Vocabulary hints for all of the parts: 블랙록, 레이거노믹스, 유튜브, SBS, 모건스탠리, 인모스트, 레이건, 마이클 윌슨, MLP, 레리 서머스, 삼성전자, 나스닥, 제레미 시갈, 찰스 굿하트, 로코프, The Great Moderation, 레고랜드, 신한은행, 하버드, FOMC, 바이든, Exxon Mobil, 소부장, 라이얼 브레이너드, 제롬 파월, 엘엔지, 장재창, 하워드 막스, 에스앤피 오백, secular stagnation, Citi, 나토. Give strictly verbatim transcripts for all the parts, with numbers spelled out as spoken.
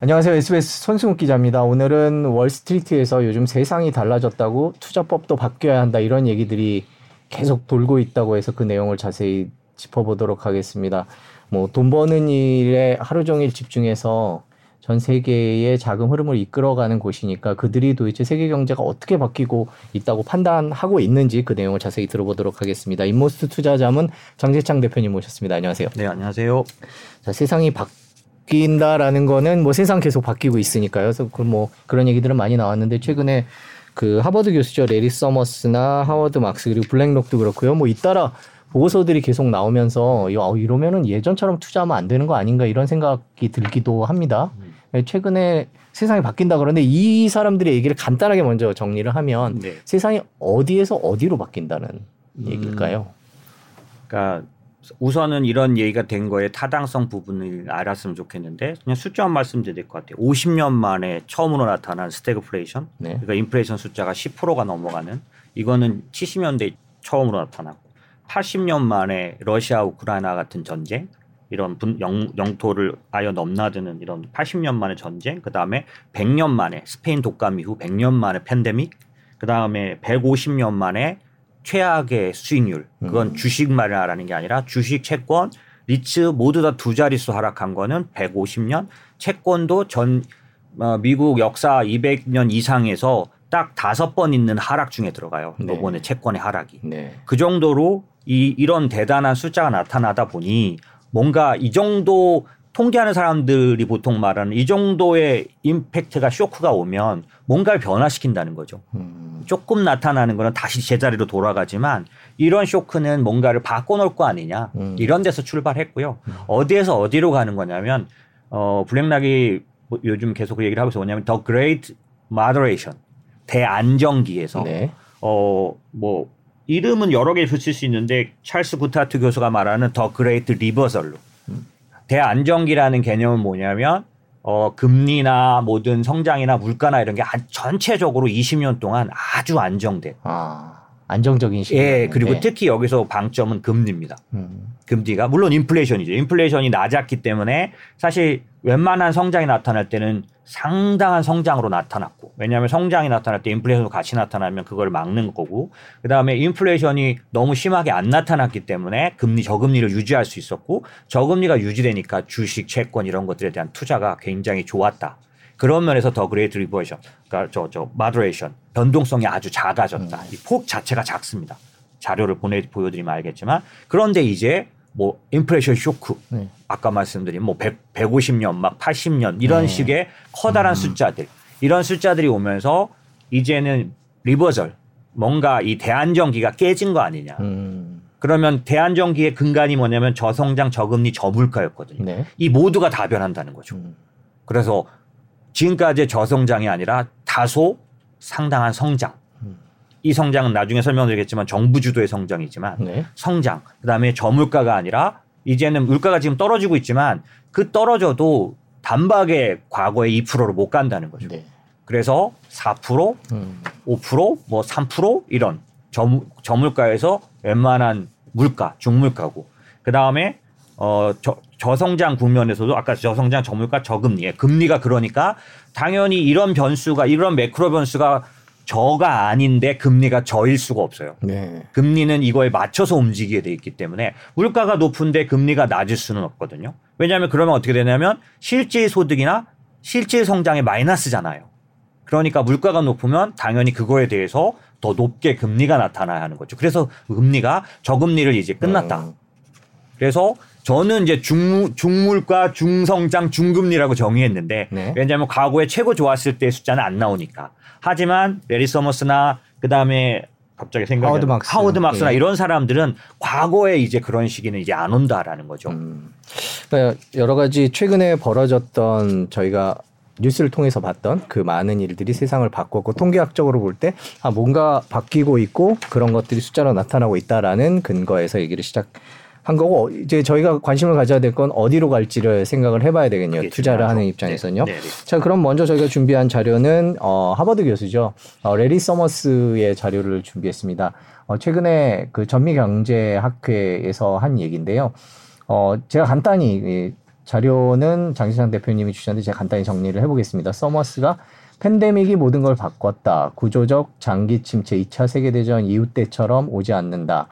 안녕하세요. 에스비에스 손승욱 기자입니다. 오늘은 월스트리트에서 요즘 세상이 달라졌다고 투자법도 바뀌어야 한다 이런 얘기들이 계속 돌고 있다고 해서 그 내용을 자세히 짚어보도록 하겠습니다. 뭐 돈 버는 일에 하루 종일 집중해서 전 세계의 자금 흐름을 이끌어가는 곳이니까 그들이 도대체 세계 경제가 어떻게 바뀌고 있다고 판단하고 있는지 그 내용을 자세히 들어보도록 하겠습니다. 인모스트 투자자문 장재창 대표님 모셨습니다. 안녕하세요. 네, 안녕하세요. 자, 세상이 바뀐다라는 거는 뭐 세상 계속 바뀌고 있으니까요. 그래서 그 뭐 그런 얘기들은 많이 나왔는데 최근에 그 하버드 교수죠. 레리 서머스나 하워드 막스 그리고 블랙록도 그렇고요. 뭐 잇따라 보고서들이 계속 나오면서 야, 이러면은 예전처럼 투자하면 안 되는 거 아닌가 이런 생각이 들기도 합니다. 최근에 세상이 바뀐다 그러는데 이 사람들의 얘기를 간단하게 먼저 정리를 하면 네. 세상이 어디에서 어디로 바뀐다는 음, 얘기일까요? 그러니까 우선은 이런 얘기가 된 거에 타당성 부분을 알았으면 좋겠는데 그냥 숫자만 말씀드려야 될 것 같아요. 오십 년 만에 처음으로 나타난 스태그플레이션 네. 그러니까 인플레이션 숫자가 십 퍼센트가 넘어가는 이거는 칠십 년대 처음으로 나타났고 팔십 년 만에 러시아 우크라이나 같은 전쟁 이런 분, 영, 영토를 아예 넘나드는 이런 팔십 년 만의 전쟁 그다음에 백 년 만에 스페인 독감 이후 백 년 만에 팬데믹 그다음에 백오십 년 만에 최악의 수익률 그건 음. 주식 마련하라는 게 아니라 주식 채권 리츠 모두 다 두 자릿수 하락한 거는 백오십 년 채권도 전 어, 미국 역사 이백 년 이상에서 딱 다섯 번 있는 하락 중에 들어가요. 네. 이번에 채권의 하락이. 네. 그 정도로 이, 이런 대단한 숫자가 나타나다 보니 뭔가 이 정도 통계하는 사람들이 보통 말하는 이 정도의 임팩트가 쇼크가 오면 뭔가를 변화시킨다는 거죠. 음. 조금 나타나는 거는 다시 제자리로 돌아가지만 이런 쇼크는 뭔가를 바꿔놓을 거 아니냐. 음. 이런 데서 출발했고요. 음. 어디에서 어디로 가는 거냐면 어, 블랙락이 요즘 계속 얘기를 하고 있어서 뭐냐면 The Great Moderation. 대안정기에서 네. 어, 뭐 이름은 여러 개 붙일 수 있는데 찰스 굿하트 교수가 말하는 더 그레이트 리버설로 음. 대안정기라는 개념은 뭐냐면 어, 금리나 모든 성장이나 물가나 이런 게 전체적으로 이십 년 동안 아주 안정돼. 아, 안정적인 시기. 예, 그리고 네. 특히 여기서 방점은 금리입니다. 음. 금리가 물론 인플레이션이죠. 인플레이션이 낮았기 때문에 사실 웬만한 성장이 나타날 때는 상당한 성장으로 나타났고 왜냐하면 성장이 나타날 때 인플레이션도 같이 나타나면 그걸 막는 거고 그다음에 인플레이션이 너무 심하게 안 나타났기 때문에 금리 저금리를 유지할 수 있었고 저금리가 유지되니까 주식 채권 이런 것들에 대한 투자가 굉장히 좋았다. 그런 면에서 더 그레이트 리버션 그러니까 저 저 마더레이션 변동성이 아주 작아졌다. 이 폭 자체가 작습니다. 자료를 보내 보여드리면 알겠지만 그런데 이제 뭐 인플레이션 쇼크 네. 아까 말씀드린 뭐 백오십 년 막 팔십 년 이런 네. 식의 커다란 음. 숫자들 이런 숫자들이 오면서 이제는 리버설 뭔가 이 대안정기가 깨진 거 아니냐. 음. 그러면 대안정기의 근간이 뭐냐면 저성장 저금리 저물가였거든요. 네. 이 모두가 다 변한다는 거죠. 음. 그래서 지금까지의 저성장이 아니라 다소 상당한 성장. 이 성장은 나중에 설명드리겠지만 정부 주도의 성장이지만 네. 성장, 그다음에 저물가가 아니라 이제는 물가가 지금 떨어지고 있지만 그 떨어져도 단박에 과거의 이 퍼센트로 못 간다는 거죠. 네. 그래서 사 퍼센트, 음. 오 퍼센트, 뭐 삼 퍼센트 이런 저, 저물가에서 웬만한 물가, 중물가고 그다음에 어, 저, 저성장 국면에서도 아까 저성장, 저물가, 저금리에 금리가 그러니까 당연히 이런 변수가 이런 매크로 변수가 저가 아닌데 금리가 저일 수가 없어요. 네. 금리는 이거에 맞춰서 움직이게 돼 있기 때문에 물가가 높은데 금리가 낮을 수는 없거든요. 왜냐하면 그러면 어떻게 되냐면 실질 소득이나 실질 성장에 마이너스잖아요. 그러니까 물가가 높으면 당연히 그거에 대해서 더 높게 금리가 나타나야 하는 거죠. 그래서 금리가 저금리를 이제 끝났다. 음. 그래서 저는 이제 중, 중물가, 중성장, 중금리라고 정의했는데 네. 왜냐하면 과거에 최고 좋았을 때 숫자는 안 나오니까. 하지만 레리 서머스나 그다음에 갑자기 생각이 하워드 막스. 하워드 막스나 예. 이런 사람들은 과거에 이제 그런 시기는 이제 안 온다라는 거죠. 음. 그러니까 여러 가지 최근에 벌어졌던 저희가 뉴스를 통해서 봤던 그 많은 일들이 세상을 바꿨고 통계학적으로 볼 때 아, 뭔가 바뀌고 있고 그런 것들이 숫자로 나타나고 있다라는 근거에서 얘기를 시작 한 거고 이제 저희가 관심을 가져야 될 건 어디로 갈지를 생각을 해봐야 되겠네요. 투자를 하는 입장에서는요. 네, 네, 네. 자 그럼 먼저 저희가 준비한 자료는 어, 하버드 교수죠. 어, 레리 서머스의 자료를 준비했습니다. 어, 최근에 그 전미 경제학회에서 한 얘기인데요. 어, 제가 간단히 자료는 장재창 대표님이 주셨는데 제가 간단히 정리를 해보겠습니다. 서머스가 팬데믹이 모든 걸 바꿨다. 구조적 장기 침체 이 차 세계대전 이후 때처럼 오지 않는다.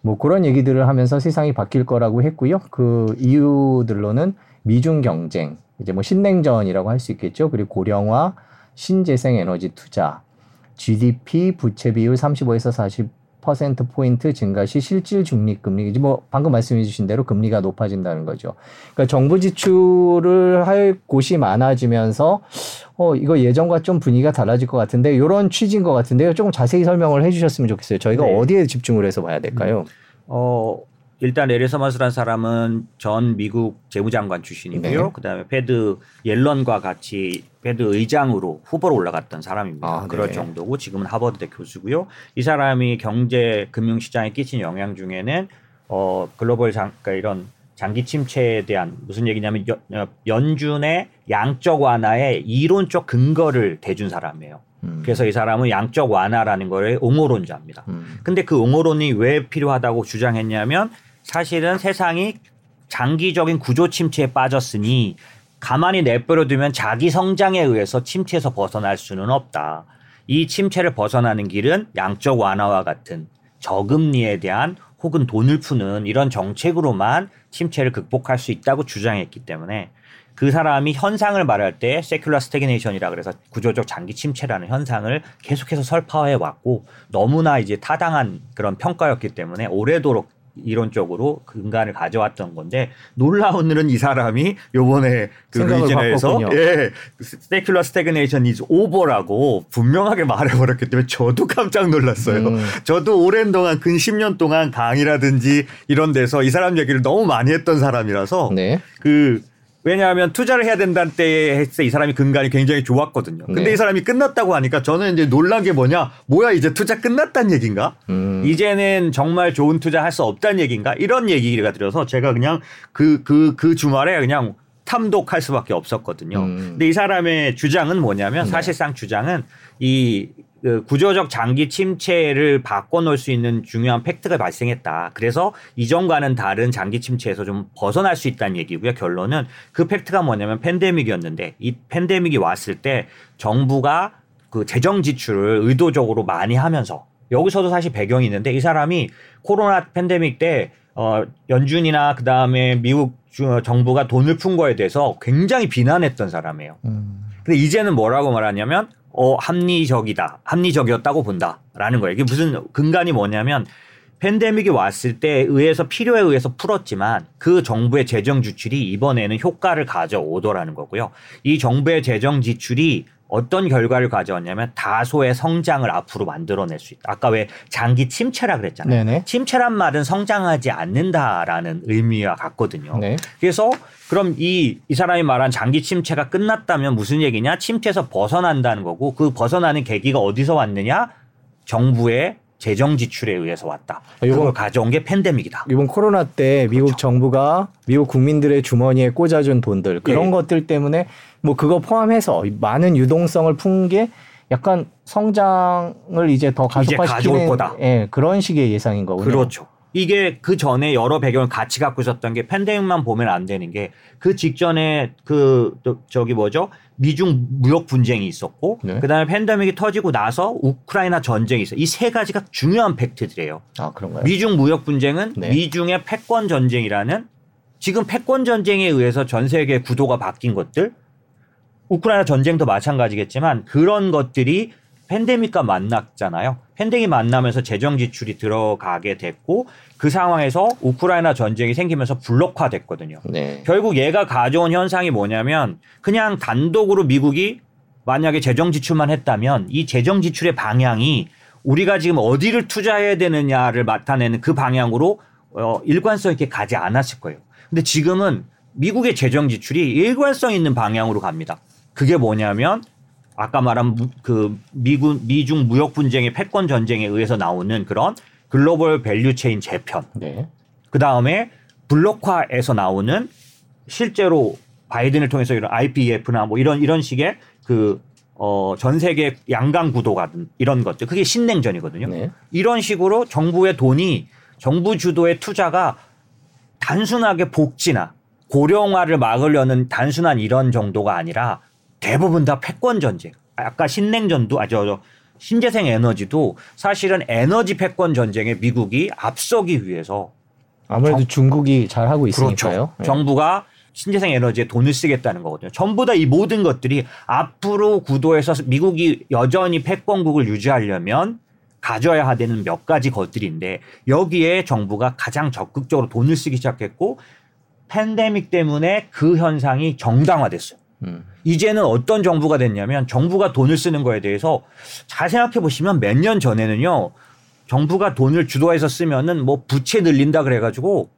뭐 그런 얘기들을 하면서 세상이 바뀔 거라고 했고요. 그 이유들로는 미중 경쟁, 이제 뭐 신냉전이라고 할 수 있겠죠. 그리고 고령화, 신재생 에너지 투자, 지디피 부채 비율 삼십오에서 사십 퍼센트 포인트 증가 시 실질 중립금리, 뭐 방금 말씀해 주신 대로 금리가 높아진다는 거죠. 그러니까 정부 지출을 할 곳이 많아지면서 어 이거 예전과 좀 분위기가 달라질 것 같은데 이런 취지인 것 같은데요. 조금 자세히 설명을 해 주셨으면 좋겠어요. 저희가 네. 어디에 집중을 해서 봐야 될까요? 음. 어 일단 레리 서머스라는 사람은 전 미국 재무장관 출신이고요. 네. 그다음에 페드 옐런과 같이 페드 의장으로 후보로 올라갔던 사람입니다. 아, 그럴 네. 정도고 지금은 하버드대 교수고요. 이 사람이 경제 금융시장에 끼친 영향 중에는 어, 글로벌 장, 그러니까 이런 장기 침체에 대한 무슨 얘기냐면 연, 연준의 양적 완화에 이론적 근거를 대준 사람이에요. 그래서 이 사람은 양적 완화라는 거를 옹호론자입니다. 음. 근데 그 옹호론이 왜 필요하다고 주장했냐면 사실은 세상이 장기적인 구조 침체에 빠졌으니 가만히 내버려두면 자기 성장에 의해서 침체에서 벗어날 수는 없다. 이 침체를 벗어나는 길은 양적 완화와 같은 저금리에 대한 혹은 돈을 푸는 이런 정책으로만 침체를 극복할 수 있다고 주장했기 때문에 그 사람이 현상을 말할 때 secular stagnation이라 그래서 구조적 장기 침체라는 현상을 계속해서 설파해 왔고 너무나 이제 타당한 그런 평가였기 때문에 오래도록 이론적으로 근간을 가져왔던 건데 놀라운 일은 이 사람이 요번에 그 리젠에서 예, secular stagnation is over라고 분명하게 말해버렸기 때문에 저도 깜짝 놀랐어요. 음. 저도 오랜 동안 근 십 년 동안 강의라든지 이런 데서 이 사람 얘기를 너무 많이 했던 사람이라서 네. 그 왜냐하면 투자를 해야 된다는 때에 했을 때 이 사람이 근간이 굉장히 좋았거든요. 근데 네. 이 사람이 끝났다고 하니까 저는 이제 놀란 게 뭐냐. 뭐야 이제 투자 끝났단 얘기인가? 음. 이제는 정말 좋은 투자 할 수 없단 얘기인가? 이런 얘기가 들어서 제가 그냥 그, 그, 그 주말에 그냥 탐독할 수밖에 없었거든요. 음. 근데 이 사람의 주장은 뭐냐면 사실상 주장은 이 그 구조적 장기 침체를 바꿔놓을 수 있는 중요한 팩트가 발생했다. 그래서 이전과는 다른 장기 침체에서 좀 벗어날 수 있다는 얘기고요. 결론은 그 팩트가 뭐냐면 팬데믹이었는데 이 팬데믹이 왔을 때 정부가 그 재정 지출을 의도적으로 많이 하면서 여기서도 사실 배경이 있는데 이 사람이 코로나 팬데믹 때 어, 연준이나 그다음에 미국 정부가 돈을 푼 거에 대해서 굉장히 비난했던 사람이에요. 음. 근데 이제는 뭐라고 말하냐면 어, 합리적이다. 합리적이었다고 본다라는 거예요. 이게 무슨 근간이 뭐냐면 팬데믹이 왔을 때 의해서 필요에 의해서 풀었지만 그 정부의 재정 지출이 이번에는 효과를 가져오더라는 거고요. 이 정부의 재정 지출이 어떤 결과를 가져왔냐면 다소의 성장을 앞으로 만들어낼 수 있다. 아까 왜 장기 침체라 그랬잖아요. 네네. 침체란 말은 성장하지 않는다라는 의미와 같거든요. 네. 그래서 그럼 이, 이 사람이 말한 장기 침체가 끝났다면 무슨 얘기냐? 침체에서 벗어난다는 거고 그 벗어나는 계기가 어디서 왔느냐? 정부의 재정 지출에 의해서 왔다. 이번, 그걸 가져온 게 팬데믹이다. 이번 코로나 때 미국 그렇죠. 정부가 미국 국민들의 주머니에 꽂아준 돈들 그런 예. 것들 때문에 뭐 그거 포함해서 많은 유동성을 푼 게 약간 성장을 이제 더 가속화시키는 이제 거다. 예, 그런 식의 예상인 거군요. 그렇죠. 이게 그 전에 여러 배경을 같이 갖고 있었던 게 팬데믹만 보면 안 되는 게 그 직전에 그 저기 뭐죠? 미중 무역 분쟁이 있었고 네. 그다음에 팬데믹이 터지고 나서 우크라이나 전쟁이 있어요. 이 세 가지가 중요한 팩트들이에요. 아, 그런가요? 미중 무역 분쟁은 네. 미중의 패권 전쟁이라는 지금 패권 전쟁에 의해서 전 세계 구도가 바뀐 것들 우크라이나 전쟁도 마찬가지겠지만 그런 것들이 팬데믹과 만났잖아요. 팬데믹이 만나면서 재정 지출이 들어가게 됐고 그 상황에서 우크라이나 전쟁이 생기면서 블록화됐거든요. 네. 결국 얘가 가져온 현상이 뭐냐면 그냥 단독으로 미국이 만약에 재정 지출만 했다면 이 재정 지출의 방향이 우리가 지금 어디를 투자해야 되느냐를 나타내는 그 방향으로 어, 일관성 있게 가지 않았을 거예요. 근데 지금은 미국의 재정 지출이 일관성 있는 방향으로 갑니다. 그게 뭐냐면 아까 말한 그 미군 미중 무역 분쟁의 패권 전쟁에 의해서 나오는 그런 글로벌 밸류 체인 재편. 네. 그 다음에 블록화에서 나오는 실제로 바이든을 통해서 이런 아이피이에프나 뭐 이런 이런 식의 그 어 전 세계 양강 구도가 이런 것들 그게 신냉전이거든요. 네. 이런 식으로 정부의 돈이 정부 주도의 투자가 단순하게 복지나 고령화를 막으려는 단순한 이런 정도가 아니라 대부분 다 패권 전쟁. 아까 신냉전도 아주 신재생 에너지도 사실은 에너지 패권 전쟁에 미국이 앞서기 위해서 아무래도 정, 중국이 잘 하고 있으니까요. 그렇죠. 네. 정부가 신재생 에너지에 돈을 쓰겠다는 거거든요. 전부 다 이 모든 것들이 앞으로 구도에서 미국이 여전히 패권국을 유지하려면 가져야 되는 몇 가지 것들인데 여기에 정부가 가장 적극적으로 돈을 쓰기 시작했고 팬데믹 때문에 그 현상이 정당화됐어요. 음. 이제는 어떤 정부가 됐냐면 정부가 돈을 쓰는 거에 대해서 잘 생각해 보시면 몇 년 전에는요. 정부가 돈을 주도해서 쓰면은 뭐 부채 늘린다 그래가지고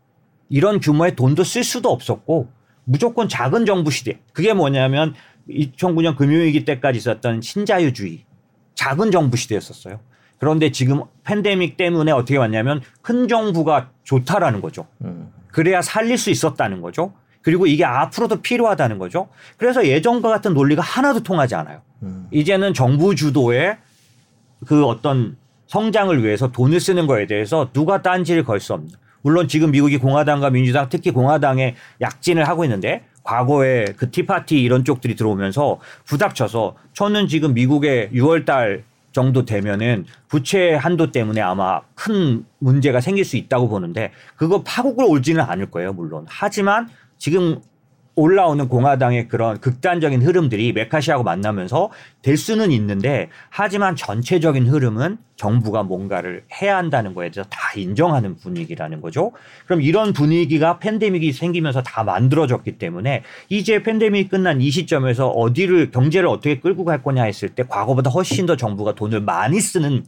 이런 규모의 돈도 쓸 수도 없었고 무조건 작은 정부 시대. 그게 뭐냐면 이천구 년 금융위기 때까지 있었던 신자유주의. 작은 정부 시대였었어요. 그런데 지금 팬데믹 때문에 어떻게 왔냐면 큰 정부가 좋다라는 거죠. 그래야 살릴 수 있었다는 거죠. 그리고 이게 앞으로도 필요하다는 거죠. 그래서 예전과 같은 논리가 하나도 통하지 않아요. 이제는 정부 주도의 그 어떤 성장을 위해서 돈을 쓰는 거에 대해서 누가 딴지를 걸 수 없는. 물론 지금 미국이 공화당과 민주당 특히 공화당에 약진을 하고 있는데 과거에 그 티파티 이런 쪽들이 들어오면서 부닥쳐서 저는 지금 미국의 유월 달 정도 되면은 부채 한도 때문에 아마 큰 문제가 생길 수 있다고 보는데 그거 파국으로 올지는 않을 거예요. 물론. 하지만 지금 올라오는 공화당의 그런 극단적인 흐름들이 메카시하고 만나면서 될 수는 있는데 하지만 전체적인 흐름은 정부가 뭔가를 해야 한다는 거에 대해서 다 인정하는 분위기라는 거죠. 그럼 이런 분위기가 팬데믹이 생기면서 다 만들어졌기 때문에 이제 팬데믹이 끝난 이 시점에서 어디를 경제를 어떻게 끌고 갈 거냐 했을 때 과거보다 훨씬 더 정부가 돈을 많이 쓰는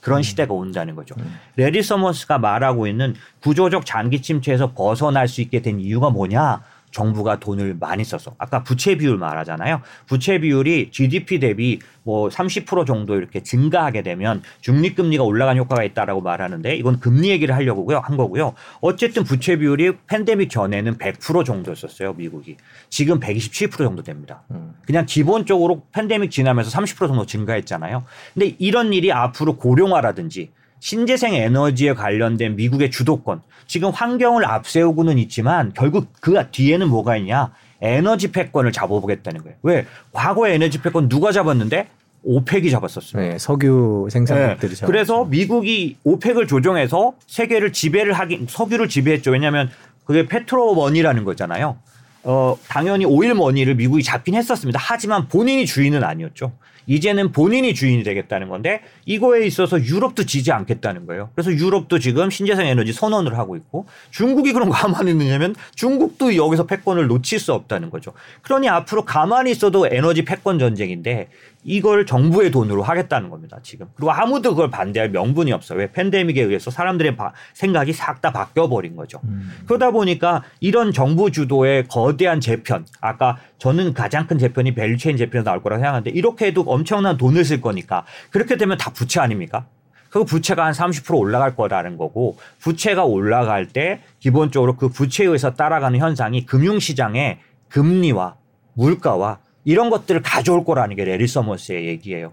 그런 음. 시대가 온다는 거죠. 음. 레리 서머스가 말하고 있는 구조적 장기 침체에서 벗어날 수 있게 된 이유가 뭐냐. 정부가 돈을 많이 써서 아까 부채 비율 말하잖아요. 부채 비율이 지디피 대비 뭐 삼십 퍼센트 정도 이렇게 증가하게 되면 중립금리가 올라간 효과가 있다라고 말하는데 이건 금리 얘기를 하려고요 한 거고요. 어쨌든 부채 비율이 팬데믹 전에는 백 퍼센트 정도였었어요 미국이. 지금 백이십칠 퍼센트 정도 됩니다. 그냥 기본적으로 팬데믹 지나면서 삼십 퍼센트 정도 증가했잖아요. 근데 이런 일이 앞으로 고령화라든지 신재생 에너지에 관련된 미국의 주도권. 지금 환경을 앞세우고는 있지만 결국 그 뒤에는 뭐가 있냐. 에너지 패권을 잡아보겠다는 거예요. 왜? 과거에 에너지 패권 누가 잡았는데? 오펙이 잡았었어요. 네, 석유 생산국들이 잡았어요. 네, 그래서 미국이 오펙을 조정해서 세계를 지배를 하긴 석유를 지배했죠. 왜냐하면 그게 페트로머니라는 거잖아요. 어, 당연히 오일머니를 미국이 잡긴 했었습니다. 하지만 본인이 주인은 아니었죠. 이제는 본인이 주인이 되겠다는 건데 이거에 있어서 유럽도 지지 않겠다는 거예요. 그래서 유럽도 지금 신재생 에너지 선언을 하고 있고 중국이 그럼 가만히 있느냐면 중국도 여기서 패권을 놓칠 수 없다는 거죠. 그러니 앞으로 가만히 있어도 에너지 패권 전쟁인데 이걸 정부의 돈으로 하겠다는 겁니다. 지금. 그리고 아무도 그걸 반대할 명분이 없어요. 왜? 팬데믹에 의해서 사람들의 바, 생각이 싹 다 바뀌어버린 거죠. 음. 그러다 보니까 이런 정부 주도의 거대한 재편 아까 저는 가장 큰 재편이 밸류체인 재편이 나올 거라고 생각하는데 이렇게 해도 엄청난 돈을 쓸 거니까 그렇게 되면 다 부채 아닙니까? 그 부채가 한 삼십 퍼센트 올라갈 거라는 거고 부채가 올라갈 때 기본적으로 그 부채에 의해서 따라가는 현상이 금융시장의 금리와 물가와 이런 것들을 가져올 거라는 게 레리 서머스의 얘기예요.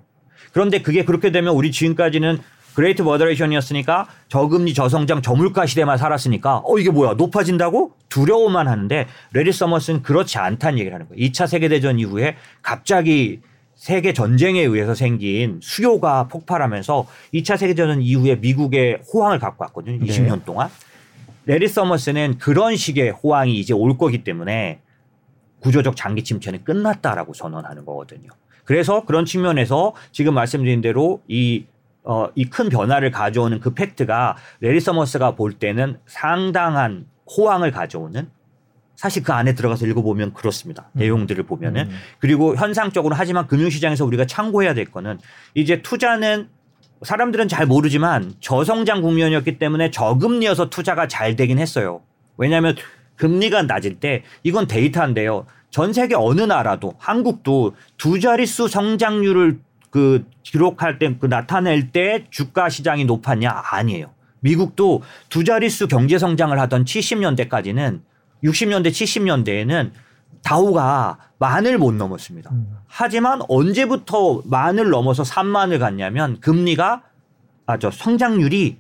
그런데 그게 그렇게 되면 우리 지금까지는 그레이트 머더레이션이었으니까 저금리 저성장 저물가 시대만 살았으니까 어 이게 뭐야 높아진다고 두려워만 하는데 레리 서머스는 그렇지 않다는 얘기를 하는 거예요. 이 차 세계대전 이후에 갑자기 세계 전쟁에 의해서 생긴 수요가 폭발하면서 이 차 세계대전 이후에 미국의 호황을 갖고 왔거든요. 이십 년 네. 동안. 레리 서머스는 그런 식의 호황이 이제 올 거기 때문에 구조적 장기 침체는 끝났다라고 선언하는 거거든요. 그래서 그런 측면에서 지금 말씀드린 대로 이 어, 이 큰 변화를 가져오는 그 팩트가 레리 서머스가 볼 때는 상당한 호황을 가져오는 사실 그 안에 들어가서 읽어보면 그렇습니다. 음. 내용들을 보면은. 음. 그리고 현상적으로 하지만 금융시장에서 우리가 참고해야 될 거는 이제 투자는 사람들은 잘 모르지만 저성장 국면이었기 때문에 저금리여서 투자가 잘 되긴 했어요. 왜냐하면 금리가 낮을 때 이건 데이터인데요. 전 세계 어느 나라도 한국도 두 자릿수 성장률을 그 기록할 때 그 나타낼 때 주가 시장이 높았냐? 아니에요. 미국도 두 자릿수 경제 성장을 하던 칠십 년대까지는 육십 년대, 칠십 년대에는 다우가 만을 못 넘었습니다. 음. 하지만 언제부터 만을 넘어서 삼만을 갔냐면 금리가, 아, 저 성장률이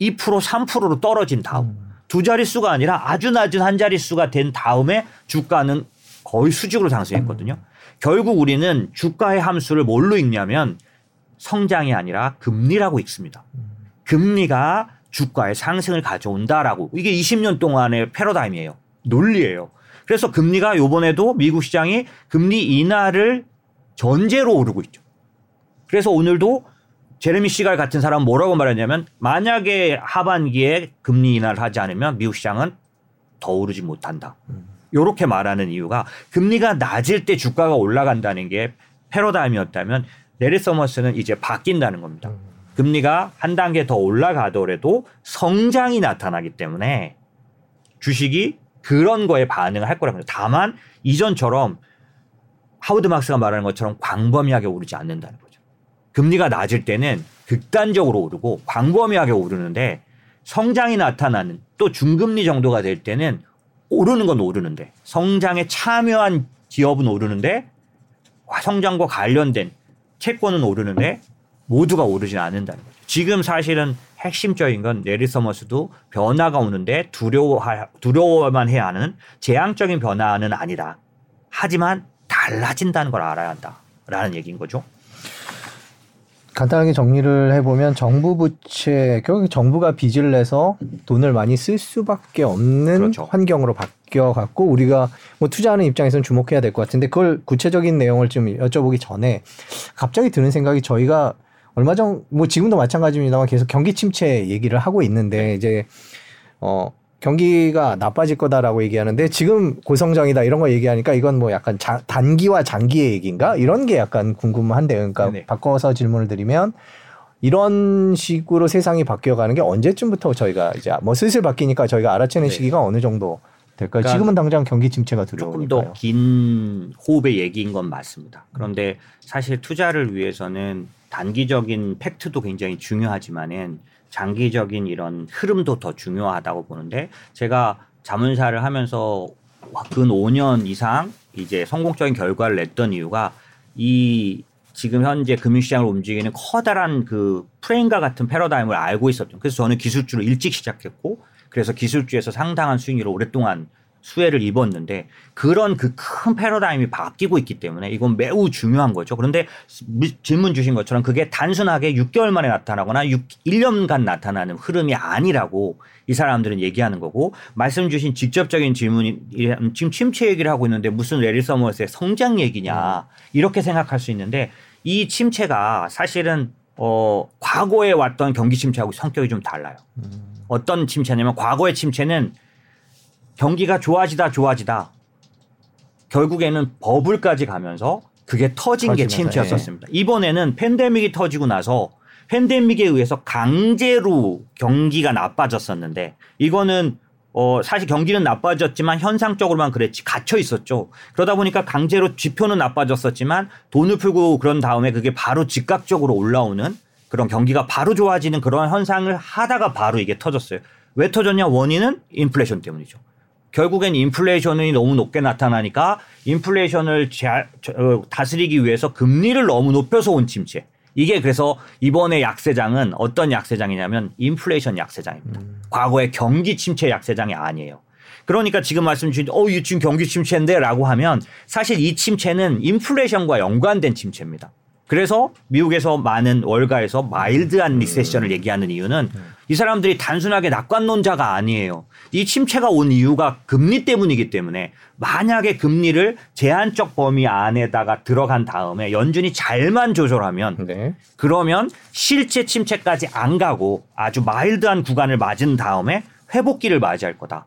이 퍼센트, 삼 퍼센트로 떨어진 다우. 음. 두 자릿수가 아니라 아주 낮은 한 자릿수가 된 다음에 주가는 거의 수직으로 상승했거든요. 결국 우리는 주가의 함수를 뭘로 읽냐면 성장이 아니라 금리라고 읽습니다. 금리가 주가의 상승을 가져온다라고. 이게 이십 년 동안의 패러다임이에요. 논리예요. 그래서 금리가 이번에도 미국 시장이 금리 인하를 전제로 오르고 있죠. 그래서 오늘도 제레미 시갈 같은 사람은 뭐라고 말했냐면 만약에 하반기에 금리 인하를 하지 않으면 미국 시장은 더 오르지 못한다. 이렇게 말하는 이유가 금리가 낮을 때 주가가 올라간다는 게 패러다임이었다면 레리 서머스는 이제 바뀐다는 겁니다. 금리가 한 단계 더 올라가더라도 성장이 나타나기 때문에 주식이 그런 거에 반응을 할 거라고 합니다. 다만 이전처럼 하워드 막스가 말하는 것처럼 광범위하게 오르지 않는다는 거죠. 금리가 낮을 때는 극단적으로 오르고 광범위하게 오르는데 성장이 나타나는 또 중금리 정도가 될 때는 오르는 건 오르는데 성장에 참여한 기업은 오르는데 성장과 관련된 채권은 오르는데 모두가 오르진 않는다는 거죠. 지금 사실은 핵심적인 건 레리 서머스도 변화가 오는데 두려워 두려워만 해야 하는 재앙적인 변화는 아니다. 하지만 달라진다는 걸 알아야 한다라는 얘기인 거죠. 간단하게 정리를 해보면 정부 부채, 결국 정부가 빚을 내서 돈을 많이 쓸 수밖에 없는 그렇죠. 환경으로 바뀌어갖고 우리가 뭐 투자하는 입장에서는 주목해야 될 것 같은데 그걸 구체적인 내용을 좀 여쭤보기 전에 갑자기 드는 생각이 저희가 얼마 전, 뭐 지금도 마찬가지입니다만 계속 경기 침체 얘기를 하고 있는데 이제 어 경기가 나빠질 거다라고 얘기하는데 지금 고성장이다 이런 거 얘기하니까 이건 뭐 약간 자, 단기와 장기의 얘기인가 이런 게 약간 궁금한데요. 그러니까 네네. 바꿔서 질문을 드리면 이런 식으로 세상이 바뀌어가는 게 언제쯤부터 저희가 이제 뭐 슬슬 바뀌니까 저희가 알아채는 네. 시기가 어느 정도 될까요? 그러니까 지금은 당장 경기 침체가 두려우니까요. 조금 더 긴 호흡의 얘기인 건 맞습니다. 그런데 사실 투자를 위해서는 단기적인 팩트도 굉장히 중요하지만은 장기적인 이런 흐름도 더 중요하다고 보는데 제가 자문사를 하면서 근 오 년 이상 이제 성공적인 결과를 냈던 이유가 이 지금 현재 금융시장을 움직이는 커다란 그 프레임과 같은 패러다임을 알고 있었죠. 그래서 저는 기술주를 일찍 시작했고 그래서 기술주에서 상당한 수익률을 오랫동안 수혜를 입었는데 그런 그 큰 패러다임이 바뀌고 있기 때문에 이건 매우 중요한 거죠. 그런데 질문 주신 것처럼 그게 단순하게 육 개월 만에 나타나거나 일 년간 나타나는 흐름이 아니라고 이 사람들은 얘기하는 거고 말씀 주신 직접적인 질문이 지금 침체 얘기를 하고 있는데 무슨 레리 서머스의 성장 얘기냐 이렇게 생각할 수 있는데 이 침체가 사실은 어, 과거에 왔던 경기 침체하고 성격이 좀 달라요. 어떤 침체냐면 과거의 침체는 경기가 좋아지다 좋아지다 결국에는 버블까지 가면서 그게 터진 게 침체였었습니다. 예. 이번에는 팬데믹이 터지고 나서 팬데믹에 의해서 강제로 경기가 나빠졌었는데 이거는 어 사실 경기는 나빠졌지만 현상적으로만 그랬지 갇혀 있었죠. 그러다 보니까 강제로 지표는 나빠졌었지만 돈을 풀고 그런 다음에 그게 바로 즉각적으로 올라오는 그런 경기가 바로 좋아지는 그런 현상을 하다가 바로 이게 터졌어요. 왜 터졌냐 원인은 인플레이션 때문이죠. 결국엔 인플레이션이 너무 높게 나타나니까 인플레이션을 자, 저, 다스리기 위해서 금리를 너무 높여서 온 침체. 이게 그래서 이번에 약세장은 어떤 약세장이냐면 인플레이션 약세장입니다. 음. 과거의 경기 침체 약세장이 아니에요. 그러니까 지금 말씀 주신 어, 이거 지금 경기 침체인데 라고 하면 사실 이 침체는 인플레이션과 연관된 침체입니다. 그래서 미국에서 많은 월가에서 마일드한 리세션을 얘기하는 이유는 이 사람들이 단순하게 낙관론자가 아니에요. 이 침체가 온 이유가 금리 때문이기 때문에 만약에 금리를 제한적 범위 안에다가 들어간 다음에 연준이 잘만 조절하면 네. 그러면 실제 침체까지 안 가고 아주 마일드한 구간을 맞은 다음에 회복기를 맞이할 거다.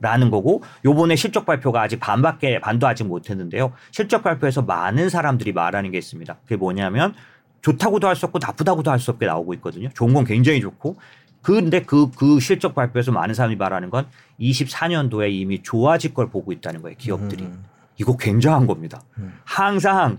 라는 거고 요번에 실적 발표가 아직 반밖에 반도 아직 못했는데요. 실적 발표에서 많은 사람들이 말하는 게 있습니다. 그게 뭐냐면 좋다고도 할 수 없고 나쁘다고도 할 수 없게 나오고 있거든요. 좋은 건 굉장히 좋고 그런데 그, 그 실적 발표에서 많은 사람이 말하는 건 이십사 년도에 이미 좋아질 걸 보고 있다는 거예요. 기업들이. 음. 이거 굉장한 겁니다. 음. 항상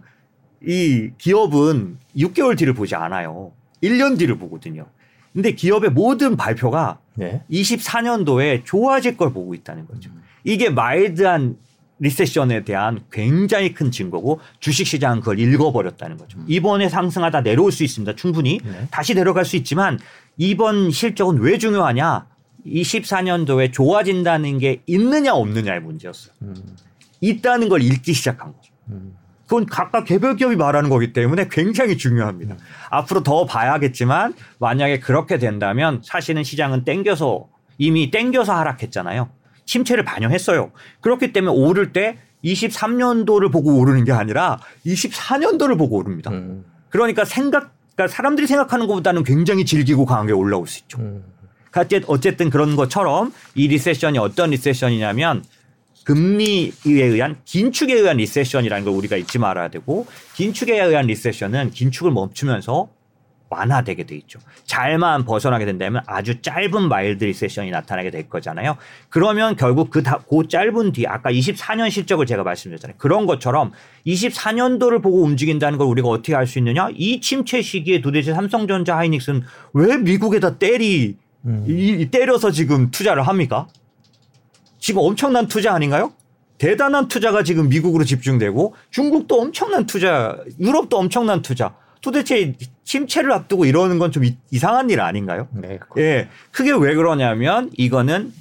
이 기업은 육 개월 뒤를 보지 않아요. 일 년 뒤를 보거든요. 근데 기업의 모든 발표가 네. 이십사 년도에 좋아질 걸 보고 있다는 거죠. 이게 마일드한 리세션에 대한 굉장히 큰 증거고 주식시장은 그걸 읽어버렸다는 거죠. 이번에 상승하다 내려올 수 있습니다. 충분히. 네. 다시 내려갈 수 있지만 이번 실적은 왜 중요하냐. 이십사 년도에 좋아진다는 게 있느냐 없느냐의 문제였어요. 음. 있다는 걸 읽기 시작한 거죠. 음. 그건 각각 개별 기업이 말하는 거기 때문에 굉장히 중요합니다. 음. 앞으로 더 봐야겠지만 만약에 그렇게 된다면 사실은 시장은 땡겨서 이미 땡겨서 하락했잖아요. 침체를 반영했어요. 그렇기 때문에 오를 때 이십삼 년도를 보고 오르는 게 아니라 이십사 년도를 보고 오릅니다. 음. 그러니까 생각, 그러니까 사람들이 생각하는 것보다는 굉장히 질기고 강하게 올라올 수 있죠. 음. 어쨌든 그런 것처럼 이 리세션이 어떤 리세션이냐면 금리에 의한 긴축에 의한 리세션이라는 걸 우리가 잊지 말아야 되고, 긴축에 의한 리세션은 긴축을 멈추면서 완화되게 돼 있죠. 잘만 벗어나게 된다면 아주 짧은 마일드 리세션이 나타나게 될 거잖아요. 그러면 결국 그, 다, 그 짧은 뒤 아까 이십사 년 실적을 제가 말씀드렸잖아요. 그런 것처럼 이십사 년도를 보고 움직인다는 걸 우리가 어떻게 알 수 있느냐. 이 침체 시기에 도대체 삼성전자 하이닉스는 왜 미국에다 때리 음. 이, 때려서 지금 투자를 합니까? 지금 엄청난 투자 아닌가요? 대단한 투자가 지금 미국으로 집중되고 중국도 엄청난 투자, 유럽도 엄청난 투자. 도대체 침체를 앞두고 이러는 건 좀 이상한 일 아닌가요? 네, 예, 그게 왜 그러냐면 이거는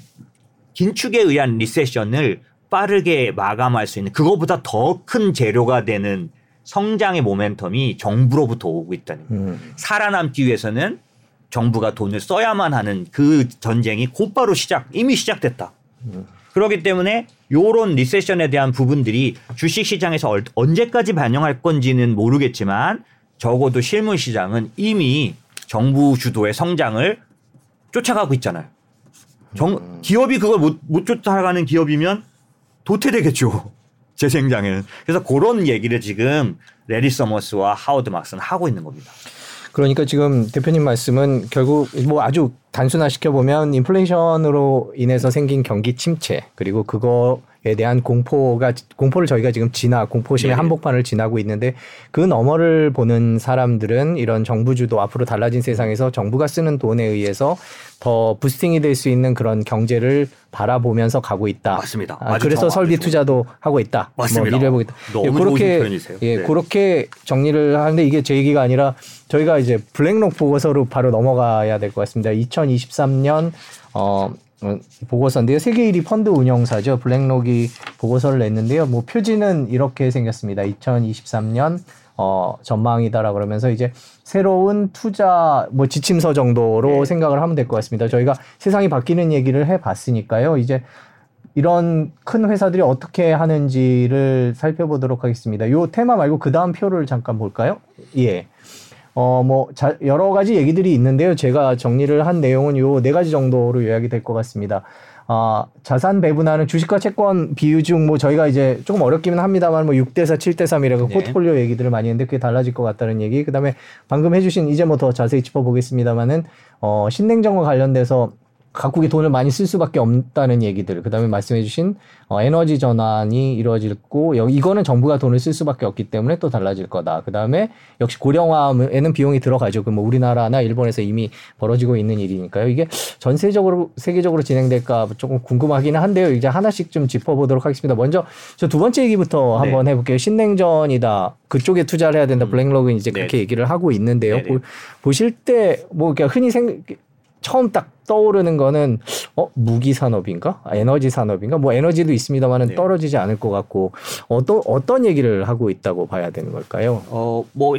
긴축에 의한 리세션을 빠르게 마감할 수 있는 그거보다 더 큰 재료가 되는 성장의 모멘텀이 정부로부터 오고 있다는 거예요. 음. 살아남기 위해서는 정부가 돈을 써야만 하는 그 전쟁이 곧바로 시작, 이미 시작됐다. 음. 그렇기 때문에 이런 리세션에 대한 부분들이 주식시장에서 언제까지 반영할 건지는 모르겠지만 적어도 실물시장은 이미 정부 주도의 성장을 쫓아가고 있잖아요. 정, 기업이 그걸 못, 못 쫓아가는 기업이면 도태되겠죠. 재생장에는. 그래서 그런 얘기를 지금 레리 서머스와 하워드 막스는 하고 있는 겁니다. 그러니까 지금 대표님 말씀은 결국 뭐 아주 단순화시켜보면 인플레이션으로 인해서 생긴 경기 침체 그리고 그거에 대한 공포가 공포를 저희가 지금 지나 공포심의 네. 한복판을 지나고 있는데 그 너머를 보는 사람들은 이런 정부 주도 앞으로 달라진 세상에서 정부가 쓰는 돈에 의해서 더 부스팅이 될 수 있는 그런 경제를 바라보면서 가고 있다. 맞습니다. 아, 그래서 설비 투자도 하고 있다. 맞습니다. 뭐 해보겠다. 너무 예, 그렇게, 표현이세요. 예, 네. 그렇게 정리를 하는데 이게 제 얘기가 아니라 저희가 이제 블랙록 보고서로 바로 넘어가야 될 것 같습니다. 이천이십삼 년 어, 보고서인데요. 세계 일 위 펀드 운영사죠. 블랙록이 보고서를 냈는데요. 뭐 표지는 이렇게 생겼습니다. 이천이십삼 년 어, 전망이다라 그러면서 이제 새로운 투자 뭐 지침서 정도로 네. 생각을 하면 될 것 같습니다. 저희가 세상이 바뀌는 얘기를 해봤으니까요. 이제 이런 큰 회사들이 어떻게 하는지를 살펴보도록 하겠습니다. 요 테마 말고 그 다음 표를 잠깐 볼까요? 예. 어, 뭐, 자, 여러 가지 얘기들이 있는데요. 제가 정리를 한 내용은 요 네 가지 정도로 요약이 될 것 같습니다. 아, 자산 배분하는 주식과 채권 비유 중 뭐 저희가 이제 조금 어렵기는 합니다만 뭐 육 대 사, 칠 대 삼이라고 네. 포트폴리오 얘기들을 많이 했는데 그게 달라질 것 같다는 얘기. 그 다음에 방금 해주신 이제 뭐 더 자세히 짚어보겠습니다만은 어, 신냉전과 관련돼서 각국이 돈을 많이 쓸 수밖에 없다는 얘기들. 그 다음에 말씀해주신 어, 에너지 전환이 이루어지고 여기 이거는 정부가 돈을 쓸 수밖에 없기 때문에 또 달라질 거다. 그 다음에 역시 고령화에는 비용이 들어가죠. 그 뭐 우리나라나 일본에서 이미 벌어지고 있는 일이니까요. 이게 전세적으로 세계적으로 진행될까 조금 궁금하기는 한데요. 이제 하나씩 좀 짚어보도록 하겠습니다. 먼저 저 두 번째 얘기부터 네. 한번 해볼게요. 신냉전이다. 그쪽에 투자를 해야 된다. 음. 블랙록은 이제 네. 그렇게 얘기를 하고 있는데요. 보, 보실 때 뭐 그러니까 흔히 생 처음 딱 떠오르는 거는 어 무기 산업인가? 아, 에너지 산업인가? 뭐 에너지도 있습니다만은 네. 떨어지지 않을 것 같고 어떤 어떤 얘기를 하고 있다고 봐야 되는 걸까요? 어 뭐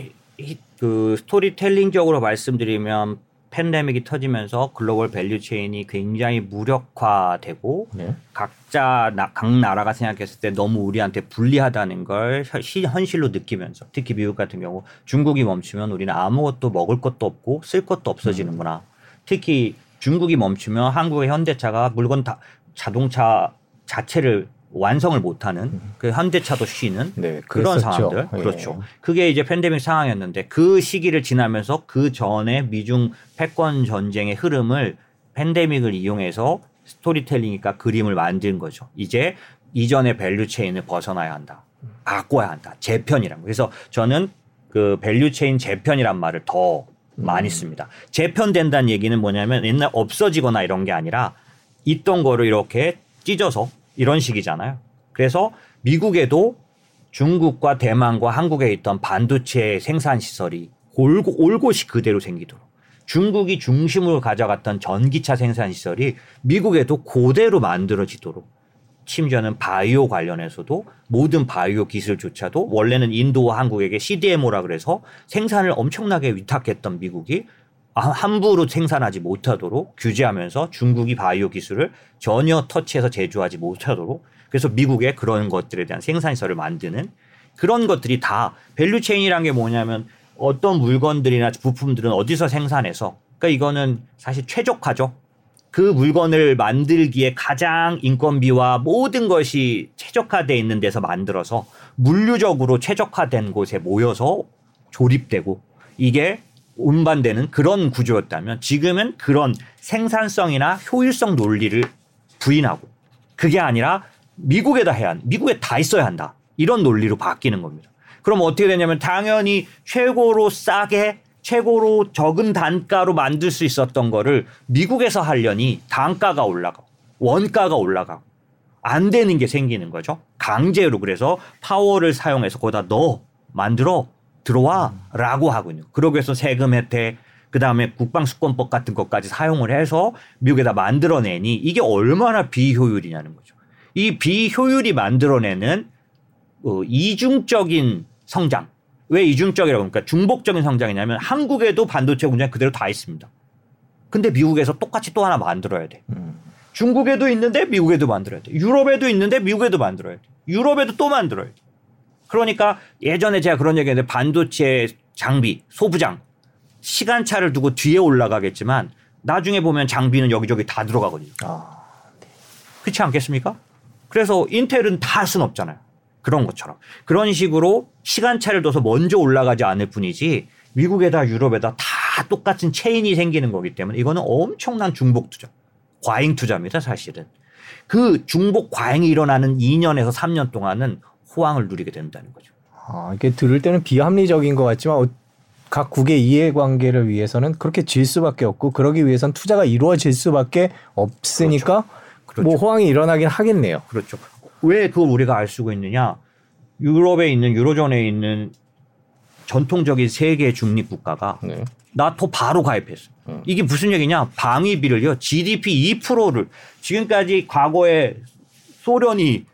그 스토리텔링적으로 말씀드리면 팬데믹이 터지면서 글로벌 밸류 체인이 굉장히 무력화되고 네. 각자 나, 각 나라가 생각했을 때 너무 우리한테 불리하다는 걸 현실로 느끼면서 특히 미국 같은 경우 중국이 멈추면 우리는 아무것도 먹을 것도 없고 쓸 것도 없어지는구나. 음. 특히 중국이 멈추면 한국의 현대차가 물건 다 자동차 자체를 완성을 못하는 그 현대차도 쉬는 네, 그런 상황들 예. 그렇죠. 그게 이제 팬데믹 상황이었는데 그 시기를 지나면서 그 전에 미중 패권 전쟁의 흐름을 팬데믹을 이용해서 스토리텔링이니까 그림을 만든 거죠. 이제 이전의 밸류 체인을 벗어나야 한다. 바꿔야 한다. 재편이란 거. 그래서 저는 그 밸류 체인 재편이란 말을 더 많이 음. 씁니다. 재편된다는 얘기는 뭐냐면 옛날 없어지거나 이런 게 아니라 있던 거를 이렇게 찢어서 이런 식이잖아요. 그래서 미국에도 중국과 대만과 한국에 있던 반도체 생산시설이 골고, 올곧이 그대로 생기도록 중국이 중심으로 가져갔던 전기차 생산시설이 미국에도 그대로 만들어지도록, 심지어는 바이오 관련해서도 모든 바이오 기술조차도 원래는 인도와 한국에게 씨디엠오라 그래서 생산을 엄청나게 위탁했던 미국이 함부로 생산하지 못하도록 규제하면서 중국이 바이오 기술을 전혀 터치해서 제조하지 못하도록, 그래서 미국의 그런 것들에 대한 생산시설을 만드는 그런 것들이 다 밸류체인이란 게 뭐냐면 어떤 물건들이나 부품들은 어디서 생산해서, 그러니까 이거는 사실 최적화죠. 그 물건을 만들기에 가장 인건비와 모든 것이 최적화되어 있는 데서 만들어서 물류적으로 최적화된 곳에 모여서 조립되고 이게 운반되는 그런 구조였다면, 지금은 그런 생산성이나 효율성 논리를 부인하고 그게 아니라 미국에다 해야 한다, 미국에 다 있어야 한다, 이런 논리로 바뀌는 겁니다. 그럼 어떻게 되냐면 당연히 최고로 싸게 최고로 적은 단가로 만들 수 있었던 거를 미국에서 하려니 단가가 올라가고 원가가 올라가고 안 되는 게 생기는 거죠. 강제로. 그래서 파워를 사용해서 거기다 넣어, 만들어, 들어와 라고 하고 있는. 그러고 해서 세금 혜택, 그다음에 국방수권법 같은 것까지 사용을 해서 미국에다 만들어내니 이게 얼마나 비효율이냐는 거죠. 이 비효율이 만들어내는 어, 이중적인 성장. 왜 이중적이라고 합니까? 중복적인 성장이냐면 한국에도 반도체 공장 그대로 다 있습니다. 근데 미국에서 똑같이 또 하나 만들어야 돼. 음. 중국에도 있는데 미국에도 만들어야 돼. 유럽에도 있는데 미국에도 만들어야 돼. 유럽에도 또 만들어야 돼. 그러니까 예전에 제가 그런 얘기했는데 반도체 장비, 소부장 시간차를 두고 뒤에 올라가겠지만 나중에 보면 장비는 여기저기 다 들어가거든요. 아, 네. 그렇지 않겠습니까? 그래서 인텔은 다 할 순 없잖아요. 그런 것처럼. 그런 식으로 시간차를 둬서 먼저 올라가지 않을 뿐이지 미국에다 유럽에다 다 똑같은 체인이 생기는 거기 때문에 이거는 엄청난 중복 투자, 과잉 투자입니다. 사실은. 그 중복 과잉이 일어나는 이 년에서 삼 년 동안은 호황을 누리게 된다는 거죠. 아, 이게 들을 때는 비합리적인 것 같지만 각 국의 이해관계를 위해서는 그렇게 질 수밖에 없고, 그러기 위해선 투자가 이루어질 수밖에 없으니까. 그렇죠. 그렇죠. 뭐 호황이 일어나긴 하겠네요. 그렇죠. 왜 그걸 우리가 알 수가 있느냐. 유럽에 있는, 유로존에 있는 전통적인 세계 중립국가가 네. 나토 바로 가입했어요. 음. 이게 무슨 얘기냐. 방위비를요. 지디피 이 퍼센트를 지금까지 과거에 소련이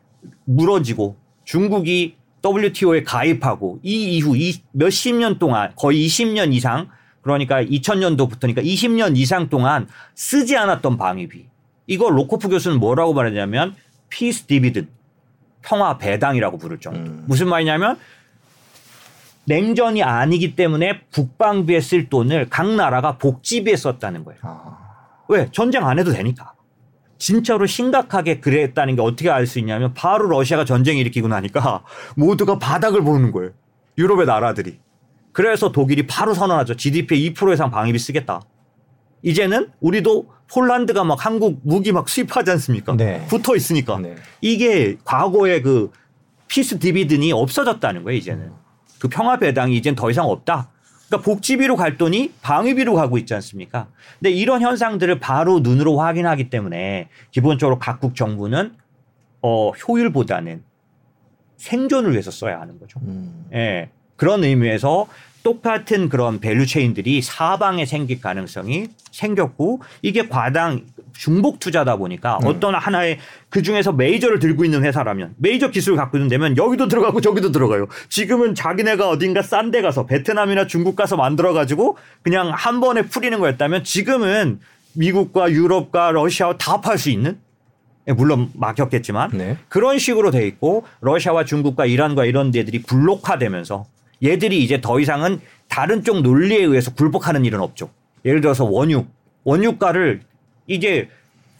무너지고 중국이 더블유티오에 가입하고 이 이후 이 몇십 년 동안 거의 이십 년 이상, 그러니까 이천 년도부터니까 이십 년 이상 동안 쓰지 않았던 방위비. 이거 로코프 교수는 뭐라고 말하냐면 피스 디비든, 평화 배당이라고 부를 정도. 음. 무슨 말이냐면 냉전이 아니기 때문에 국방비에 쓸 돈을 각 나라가 복지비에 썼다는 거예요. 아. 왜? 전쟁 안 해도 되니까. 진짜로 심각하게 그랬다는 게 어떻게 알 수 있냐면 바로 러시아가 전쟁 일으키고 나니까 모두가 바닥을 보는 거예요. 유럽의 나라들이. 그래서 독일이 바로 선언하죠. 지디피의 이 퍼센트 이상 방위비 쓰겠다. 이제는 우리도 폴란드가 막 한국 무기 막 수입하지 않습니까? 네. 붙어 있으니까. 네. 이게 과거의 그 피스 디비든이 없어졌다는 거예요. 이제는. 음. 그 평화 배당이 이제는 더 이상 없다. 그러니까 복지비로 갈 돈이 방위비로 가고 있지 않습니까? 근데 이런 현상들을 바로 눈으로 확인하기 때문에 기본적으로 각국 정부는 어, 효율보다는 생존을 위해서 써야 하는 거죠. 음. 예. 그런 의미에서 똑같은 그런 밸류체인들이 사방에 생길 가능성이 생겼고, 이게 과당 중복 투자다 보니까 음. 어떤 하나의 그중에서 메이저를 들고 있는 회사라면, 메이저 기술을 갖고 있는 데면 여기도 들어가고 저기도 들어가요. 지금은 자기네가 어딘가 싼 데 가서 베트남이나 중국 가서 만들어가지고 그냥 한 번에 풀리는 거였다면 지금은 미국과 유럽과 러시아와 다 팔 수 있는, 물론 막혔겠지만 네. 그런 식으로 돼 있고, 러시아와 중국과 이란과 이런 데들이 블록화되면서 얘들이 이제 더 이상은 다른 쪽 논리에 의해서 굴복하는 일은 없죠. 예를 들어서 원유. 원유가를 이제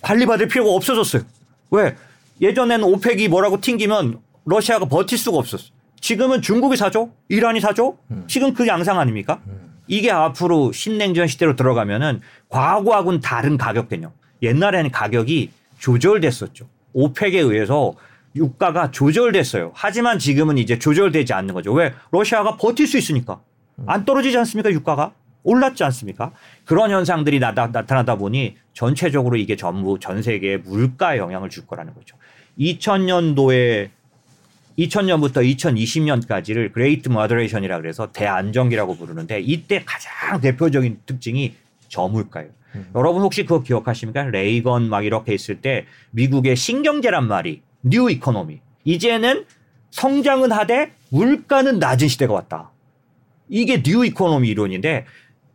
관리받을 필요가 없어졌어요. 왜? 예전에는 오펙이 뭐라고 튕기면 러시아가 버틸 수가 없었어요. 지금은 중국이 사죠. 이란이 사죠. 지금 그 양상 아닙니까? 이게 앞으로 신냉전 시대로 들어가면은 과거하고는 다른 가격 개념. 옛날에는 가격이 조절됐었죠. 오펙에 의해서 유가가 조절됐어요. 하지만 지금은 이제 조절되지 않는 거죠. 왜? 러시아가 버틸 수 있으니까. 안 떨어지지 않습니까? 유가가 올랐지 않습니까? 그런 현상들이 나, 나, 나타나다 보니 전체적으로 이게 전부 전 세계의 물가에 영향을 줄 거라는 거죠. 이천 년도에 이천 년부터 이천이십 년까지를 그레이트 모더레이션이라 그래서 대안정기라고 부르는데, 이때 가장 대표적인 특징이 저물가요. 음. 여러분 혹시 그거 기억하십니까? 레이건 막 이렇게 있을 때 미국의 신경제란 말이 뉴 이코노미. 이제는 성장은 하되 물가는 낮은 시대가 왔다. 이게 뉴 이코노미 이론인데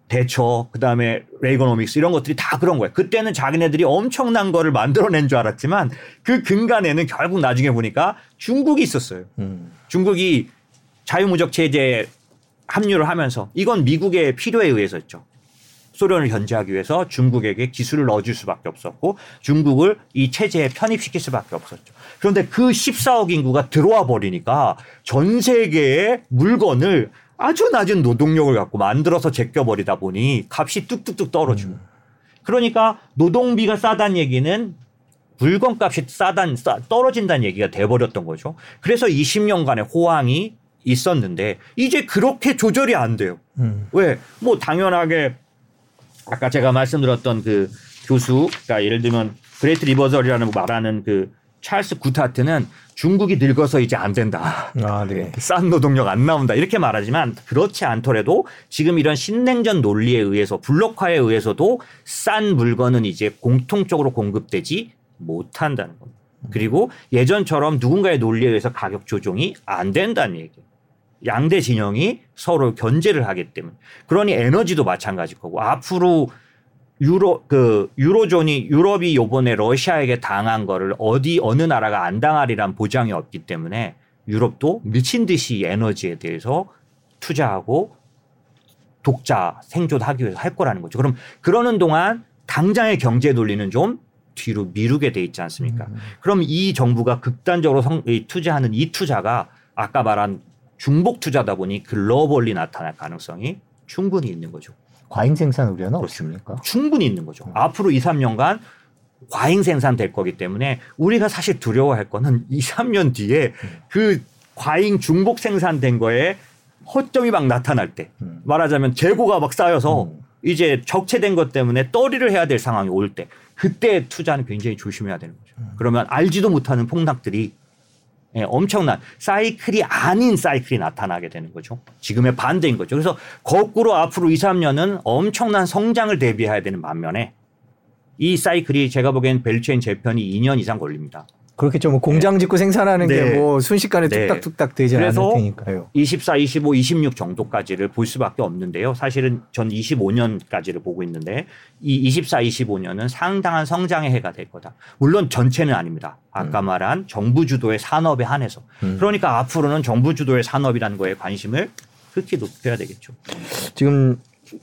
대처, 그다음에 레이거노믹스 이런 것들이 다 그런 거예요. 그때는 자기네들이 엄청난 거를 만들어낸 줄 알았지만 그 근간에는 결국 나중에 보니까 중국이 있었어요. 음. 중국이 자유무역 체제에 합류를 하면서 이건 미국의 필요에 의해서였죠. 소련을 견제하기 위해서 중국에게 기술을 넣어줄 수밖에 없었고 중국을 이 체제에 편입시킬 수밖에 없었죠. 그런데 그 십사억 인구가 들어와 버리니까 전 세계의 물건을 아주 낮은 노동력을 갖고 만들어서 제껴버리다 보니 값이 뚝뚝뚝 떨어지고. 음. 그러니까 노동비가 싸다는 얘기는 물건값이 싸단, 싸, 떨어진다는 얘기가 돼버렸던 거죠. 그래서 이십 년간의 호황이 있었는데 이제 그렇게 조절이 안 돼요. 음. 왜? 뭐 당연하게 아까 제가 말씀드렸던 그 교수, 그러니까 예를 들면 그레이트 리버설이라는 말하는 그 찰스 굿하트는 중국이 늙어서 이제 안 된다. 아, 네. 싼 노동력 안 나온다. 이렇게 말하지만 그렇지 않더라도 지금 이런 신냉전 논리에 의해서 블록화에 의해서도 싼 물건은 이제 공통적으로 공급되지 못한다는 겁니다. 그리고 예전처럼 누군가의 논리에 의해서 가격 조정이 안 된다는 얘기예요. 양대 진영이 서로 견제를 하기 때문에. 그러니 에너지도 마찬가지일 거고 앞으로 유로, 그, 유로존이, 유럽이 요번에 러시아에게 당한 거를 어디, 어느 나라가 안 당하리란 보장이 없기 때문에 유럽도 미친 듯이 에너지에 대해서 투자하고 독자 생존하기 위해서 할 거라는 거죠. 그럼 그러는 동안 당장의 경제 논리는 좀 뒤로 미루게 돼 있지 않습니까? 음. 그럼 이 정부가 극단적으로 성, 이, 투자하는 이 투자가 아까 말한 중복 투자다 보니 글로벌리 나타날 가능성이 충분히 있는 거죠. 과잉 생산 우려는 없습니까? 충분히 있는 거죠. 음. 앞으로 이 삼 년간 과잉 생산 될 거기 때문에 우리가 사실 두려워할 거는 이 삼 년 뒤에 음. 그 과잉 중복 생산된 거에 허점이 막 나타날 때 음. 말하자면 재고가 막 쌓여서 음. 이제 적체된 것 때문에 떨이를 해야 될 상황이 올 때 그때 투자는 굉장히 조심해야 되는 거죠. 음. 그러면 알지도 못하는 폭락들이 예, 엄청난 사이클이 아닌 사이클이 나타나게 되는 거죠. 지금의 반대인 거죠. 그래서 거꾸로 앞으로 이 삼 년은 엄청난 성장을 대비해야 되는 반면에 이 사이클이 제가 보기엔 밸류체인 재편이 이 년 이상 걸립니다. 그렇겠죠. 뭐 공장 짓고 네. 생산하는 네. 게 뭐 순식간에 네. 뚝딱뚝딱 되지 않을 테니까요. 이십사, 이십오, 이십육 정도까지를 볼 수밖에 없는데요. 사실은 전 이십오 년까지를 보고 있는데 이 이십사, 이십오 년은 상당한 성장의 해가 될 거다. 물론 전체는 아닙니다. 아까 음. 말한 정부 주도의 산업에 한해서. 음. 그러니까 앞으로는 정부 주도의 산업이라는 거에 관심을 극히 높여야 되겠죠. 지금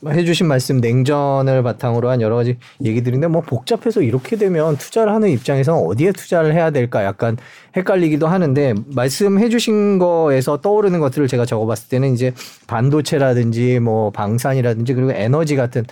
해주신 말씀 냉전을 바탕으로 한 여러 가지 얘기들인데 뭐 복잡해서 이렇게 되면 투자를 하는 입장에서는 어디에 투자를 해야 될까 약간 헷갈리기도 하는데 말씀해주신 거에서 떠오르는 것들을 제가 적어봤을 때는 이제 반도체라든지 뭐 방산이라든지 그리고 에너지 같은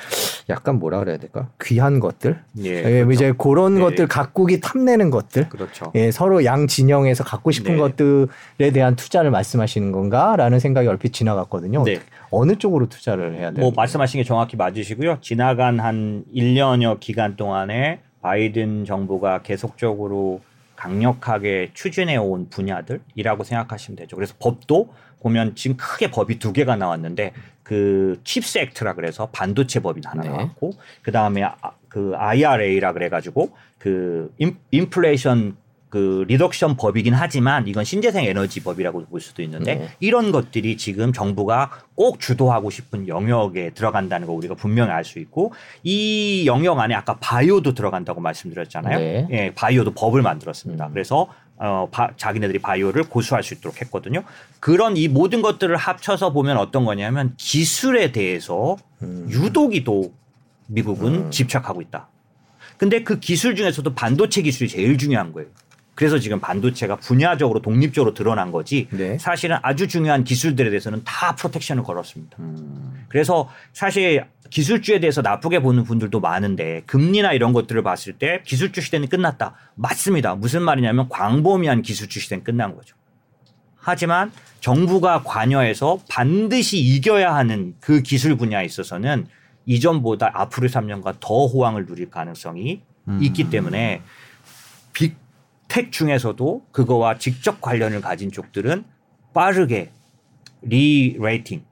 약간 뭐라 그래야 될까 귀한 것들 예, 그렇죠. 이제 그런 예. 것들 각국이 탐내는 것들 그렇죠. 예, 서로 양 진영에서 갖고 싶은 네. 것들에 대한 투자를 말씀하시는 건가라는 생각이 얼핏 지나갔거든요. 네. 어느 쪽으로 투자를 해야 될까요? 뭐 말씀하신 게 정확히 맞으시고요. 지나간 한 일 년여 기간 동안에 바이든 정부가 계속적으로 강력하게 추진해온 분야들이라고 생각하시면 되죠. 그래서 법도 보면 지금 크게 법이 두 개가 나왔는데 그 칩스 액트라 그래서 반도체 법이 하나 나왔고 네. 그다음에 그 아이알에이라 그래가지고 그 인플레이션 그 리덕션 법이긴 하지만 이건 신재생 에너지 법이라고 볼 수도 있는데 네. 이런 것들이 지금 정부가 꼭 주도하고 싶은 영역에 들어간다는 거 우리가 분명히 알 수 있고 이 영역 안에 아까 바이오도 들어간다고 말씀드렸잖아요. 네. 예, 바이오도 법을 만들었습니다. 음. 그래서 어, 바, 자기네들이 바이오를 고수할 수 있도록 했거든요. 그런 이 모든 것들을 합쳐서 보면 어떤 거냐면 기술에 대해서 음. 유독이도 미국은 음. 집착하고 있다. 근데 그 기술 중에서도 반도체 기술이 제일 중요한 거예요. 그래서 지금 반도체가 분야적으로 독립적으로 드러난 거지 네. 사실은 아주 중요한 기술들에 대해서는 다 프로텍션을 걸었습니다. 음. 그래서 사실 기술주에 대해서 나쁘게 보는 분들도 많은데 금리나 이런 것들을 봤을 때 기술주 시대는 끝났다. 맞습니다. 무슨 말이냐면 광범위한 기술주 시대는 끝난 거죠. 하지만 정부가 관여해서 반드시 이겨야 하는 그 기술 분야에 있어서는 이전보다 앞으로 삼 년간 더 호황을 누릴 가능성이 음. 있기 때문에 빅 텍 중에서도 그거와 직접 관련을 가진 쪽들은 빠르게 리레이팅,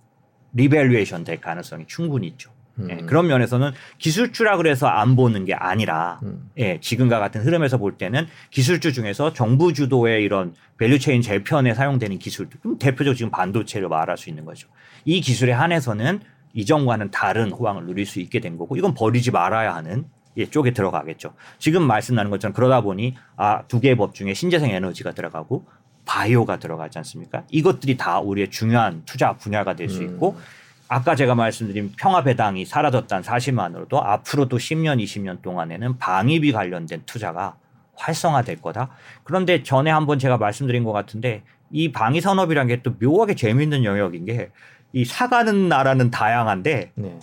리밸류에이션 될 가능성이 충분히 있죠. 음. 예, 그런 면에서는 기술주라 그래서 안 보는 게 아니라 음. 예, 지금과 같은 흐름에서 볼 때는 기술주 중에서 정부 주도의 이런 밸류체인 재편에 사용되는 기술들, 그럼 대표적으로 지금 반도체를 말할 수 있는 거죠. 이 기술에 한해서는 이전과는 다른 호황을 누릴 수 있게 된 거고, 이건 버리지 말아야 하는 예, 쪽에 들어가겠죠. 지금 말씀 나눈 것처럼 그러다 보니 아, 두 개의 법 중에 신재생 에너지가 들어가고 바이오가 들어가지 않습니까? 이것들이 다 우리의 중요한 투자 분야가 될 수 있고 음. 아까 제가 말씀드린 평화배당이 사라졌다는 사실만으로도 앞으로도 십 년, 이십 년 동안에는 방위비 관련된 투자가 활성화될 거다. 그런데 전에 한번 제가 말씀드린 것 같은데 이 방위산업이란 게 또 묘하게 재미있는 영역인 게 이 사가는 나라는 다양한데 네.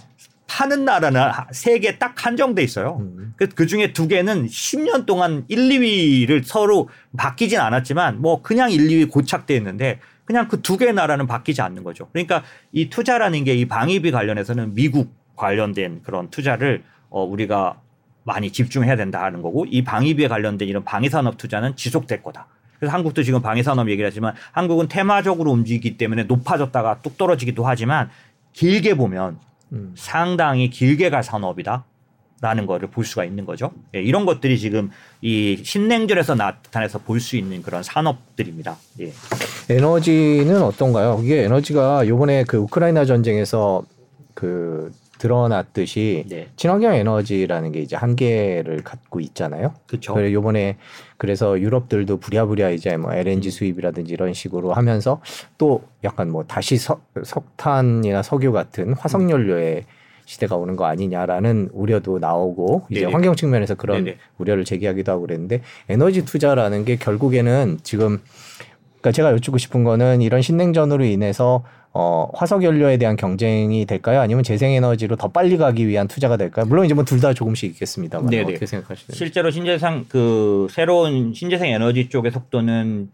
파는 나라는 세 개 딱 한정돼 있어요. 음. 그중에 두 개는 십 년 동안 일, 이 위를 서로 바뀌진 않았지만 뭐 그냥 일, 이 위 고착돼 있는데 그냥 그 두 개의 나라는 바뀌지 않는 거죠. 그러니까 이 투자라는 게 이 방위비 관련해서는 미국 관련된 그런 투자를 어 우리가 많이 집중해야 된다는 거고, 이 방위비에 관련된 이런 방위산업 투자는 지속될 거다. 그래서 한국도 지금 방위산업 얘기를 하지만 한국은 테마적으로 움직이기 때문에 높아졌다가 뚝 떨어지기도 하지만 길게 보면 음. 상당히 길게 갈 산업이다라는 거를 볼 수가 있는 거죠. 예, 이런 것들이 지금 이 신냉전에서 나타나서 볼 수 있는 그런 산업들입니다. 예. 에너지는 어떤가요? 이게 에너지가 이번에 그 우크라이나 전쟁에서 그 드러났듯이 네. 친환경 에너지라는 게 이제 한계를 갖고 있잖아요. 그렇죠. 그래서 요번에 그래서 유럽들도 부랴부랴 이제 뭐 엘엔지 수입이라든지 이런 식으로 하면서 또 약간 뭐 다시 서, 석탄이나 석유 같은 화석연료의 음. 시대가 오는 거 아니냐라는 우려도 나오고 이제 네네. 환경 측면에서 그런 네네. 우려를 제기하기도 하고 그랬는데, 에너지 투자라는 게 결국에는 지금 그러니까 제가 여쭙고 싶은 거는 이런 신냉전으로 인해서 어, 화석연료에 대한 경쟁이 될까요? 아니면 재생에너지로 더 빨리 가기 위한 투자가 될까요? 물론 이제 뭐 둘 다 조금씩 있겠습니다만 네네. 어떻게 생각하시나요? 실제로 신재생 그 새로운 신재생 에너지 쪽의 속도는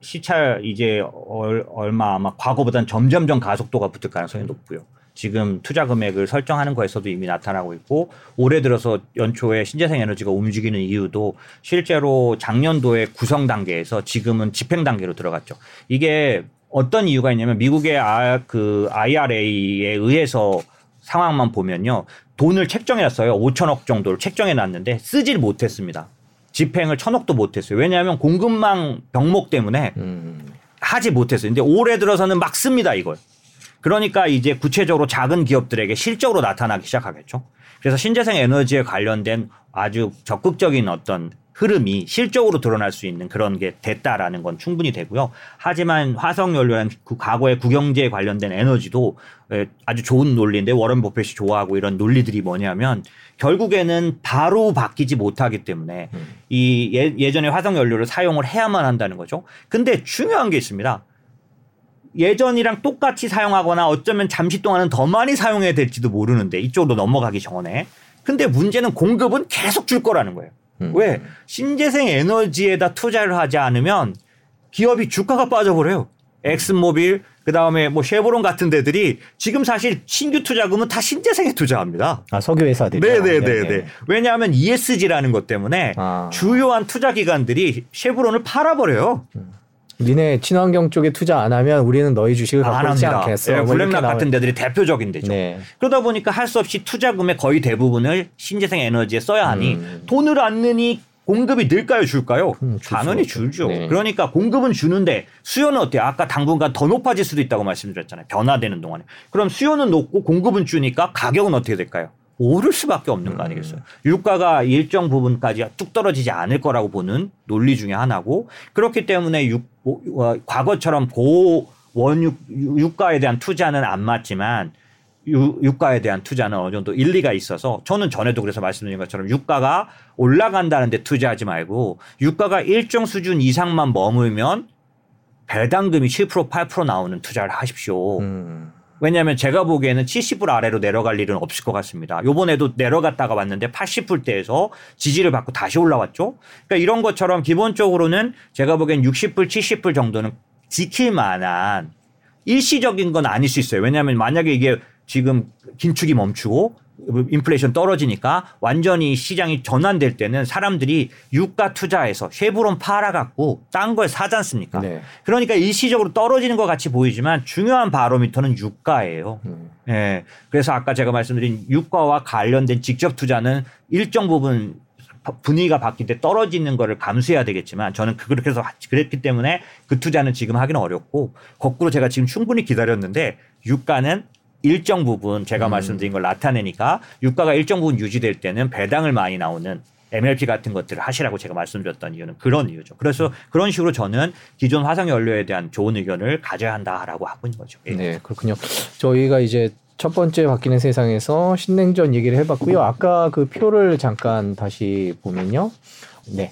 시찰 이제 얼, 얼마 아마 과거보다는 점점점 가속도가 붙을 가능성이 높고요. 지금 투자 금액을 설정하는 거에서도 이미 나타나고 있고, 올해 들어서 연초에 신재생 에너지가 움직이는 이유도 실제로 작년도에 구성 단계에서 지금은 집행 단계로 들어갔죠. 이게 어떤 이유가 있냐면 미국의 아, 그 아이알에이에 의해서 상황만 보면요. 돈을 책정해놨어요. 오천억 정도를 책정해놨는데 쓰질 못했습니다. 집행을 천억도 못했어요. 왜냐하면 공급망 병목 때문에 음. 하지 못했어요. 근데 올해 들어서는 막 씁니다, 이걸. 그러니까 이제 구체적으로 작은 기업들에게 실적으로 나타나기 시작하겠죠. 그래서 신재생 에너지에 관련된 아주 적극적인 어떤 흐름이 실적으로 드러날 수 있는 그런 게 됐다라는 건 충분히 되고요. 하지만 화석연료는 그 과거의 국영제에 관련된 에너지도 아주 좋은 논리인데 워런 버핏이 좋아하고 이런 논리들이 뭐냐면 결국에는 바로 바뀌지 못하기 때문에 음. 이 예, 예전에 화석연료를 사용을 해야만 한다는 거죠. 근데 중요한 게 있습니다. 예전이랑 똑같이 사용하거나 어쩌면 잠시 동안은 더 많이 사용해야 될지도 모르는데 이쪽으로 넘어가기 전에. 근데 문제는 공급은 계속 줄 거라는 거예요. 음. 왜? 신재생 에너지에다 투자를 하지 않으면 기업이 주가가 빠져버려요. 엑슨모빌, 그다음에 뭐 쉐보론 같은 데들이 지금 사실 신규 투자금은 다 신재생에 투자합니다. 아, 석유 회사들이. 네, 네, 네, 네. 왜냐하면 이에스지라는 것 때문에 아. 주요한 투자 기관들이 쉐보론을 팔아버려요. 음. 니네 친환경 쪽에 투자 안 하면 우리는 너희 주식을 갖고 있지 않겠어. 네, 블랙록 같은 데들이 대표적인 데죠. 네. 그러다 보니까 할 수 없이 투자금의 거의 대부분을 신재생 에너지에 써야 하니 음. 돈을 안 내니 공급이 늘까요, 줄까요? 음, 당연히 줄죠. 네. 그러니까 공급은 주는데 수요는 어때요? 아까 당분간 더 높아질 수도 있다고 말씀드렸잖아요. 변화되는 동안에. 그럼 수요는 높고 공급은 주니까 가격은 어떻게 될까요? 오를 수밖에 없는 거 아니겠어요. 음. 유가가 일정 부분까지 뚝 떨어지지 않을 거라고 보는 논리 중에 하나고, 그렇기 때문에 유, 과거처럼 고원유 유가에 대한 투자는 안 맞지만 유, 유가에 대한 투자는 어느 정도 일리가 있어서 저는 전에도 그래서 말씀드린 것처럼 유가가 올라간다는데 투자하지 말고 유가가 일정 수준 이상만 머물면 배당금이 칠 퍼센트 팔 퍼센트 나오는 투자를 하십시오. 음. 왜냐하면 제가 보기에는 칠십 불 아래로 내려갈 일은 없을 것 같습니다. 요번에도 내려갔다가 왔는데 팔십 불대에서 지지를 받고 다시 올라왔죠. 그러니까 이런 것처럼 기본적으로는 제가 보기엔 육십 불, 칠십 불 정도는 지킬 만한 일시적인 건 아닐 수 있어요. 왜냐하면 만약에 이게 지금 긴축이 멈추고 인플레이션 떨어지니까 완전히 시장이 전환될 때는 사람들이 유가 투자해서 쉐보론 팔아갖고 딴 걸 사지 않습니까? 네. 그러니까 일시적으로 떨어지는 것 같이 보이지만 중요한 바로미터는 유가예요. 음. 예. 그래서 아까 제가 말씀드린 유가와 관련된 직접 투자는 일정 부분 분위기가 바뀔 때 떨어지는 거를 감수해야 되겠지만 저는 그렇게 해서 그랬기 때문에 그 투자는 지금 하기는 어렵고 거꾸로 제가 지금 충분히 기다렸는데 유가는 일정 부분 제가 음. 말씀드린 걸 나타내니까 유가가 일정 부분 유지될 때는 배당을 많이 나오는 엠엘피 같은 것들을 하시라고 제가 말씀드렸던 이유는 그런 이유죠. 그래서 그런 식으로 저는 기존 화석연료에 대한 좋은 의견을 가져야 한다라고 하고 있는 거죠. 예. 네, 그렇군요. 저희가 이제 첫 번째 바뀌는 세상에서 신냉전 얘기를 해봤고요. 아까 그 표를 잠깐 다시 보면요. 네.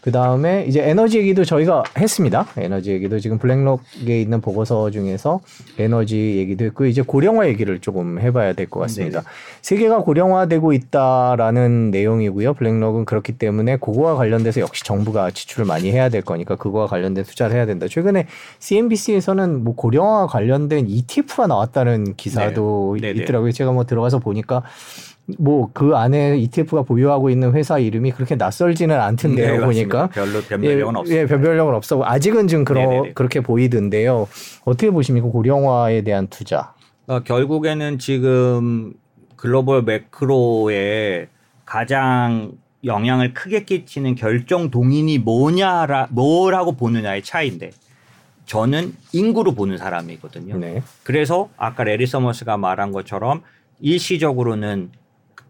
그 다음에 이제 에너지 얘기도 저희가 했습니다. 에너지 얘기도 지금 블랙록에 있는 보고서 중에서 에너지 얘기도 했고 이제 고령화 얘기를 조금 해봐야 될 것 같습니다. 네. 세계가 고령화되고 있다라는 내용이고요. 블랙록은 그렇기 때문에 그거와 관련돼서 역시 정부가 지출을 많이 해야 될 거니까 그거와 관련된 투자를 해야 된다. 최근에 씨엔비씨에서는 뭐 고령화와 관련된 이티에프가 나왔다는 기사도 네. 있더라고요. 제가 뭐 들어가서 보니까 뭐 그 안에 이티에프가 보유하고 있는 회사 이름이 그렇게 낯설지는 않던데요. 네, 보니까 별로 변별력은 예, 없어요. 예, 변별력은 없어. 아직은 지금 그러, 그렇게 보이던데요. 어떻게 보십니까? 고령화에 대한 투자. 어, 결국에는 지금 글로벌 매크로에 가장 영향을 크게 끼치는 결정 동인이 뭐냐라 뭐라고 보느냐의 차이인데 저는 인구로 보는 사람이거든요. 네. 그래서 아까 레리 서머스가 말한 것처럼 일시적으로는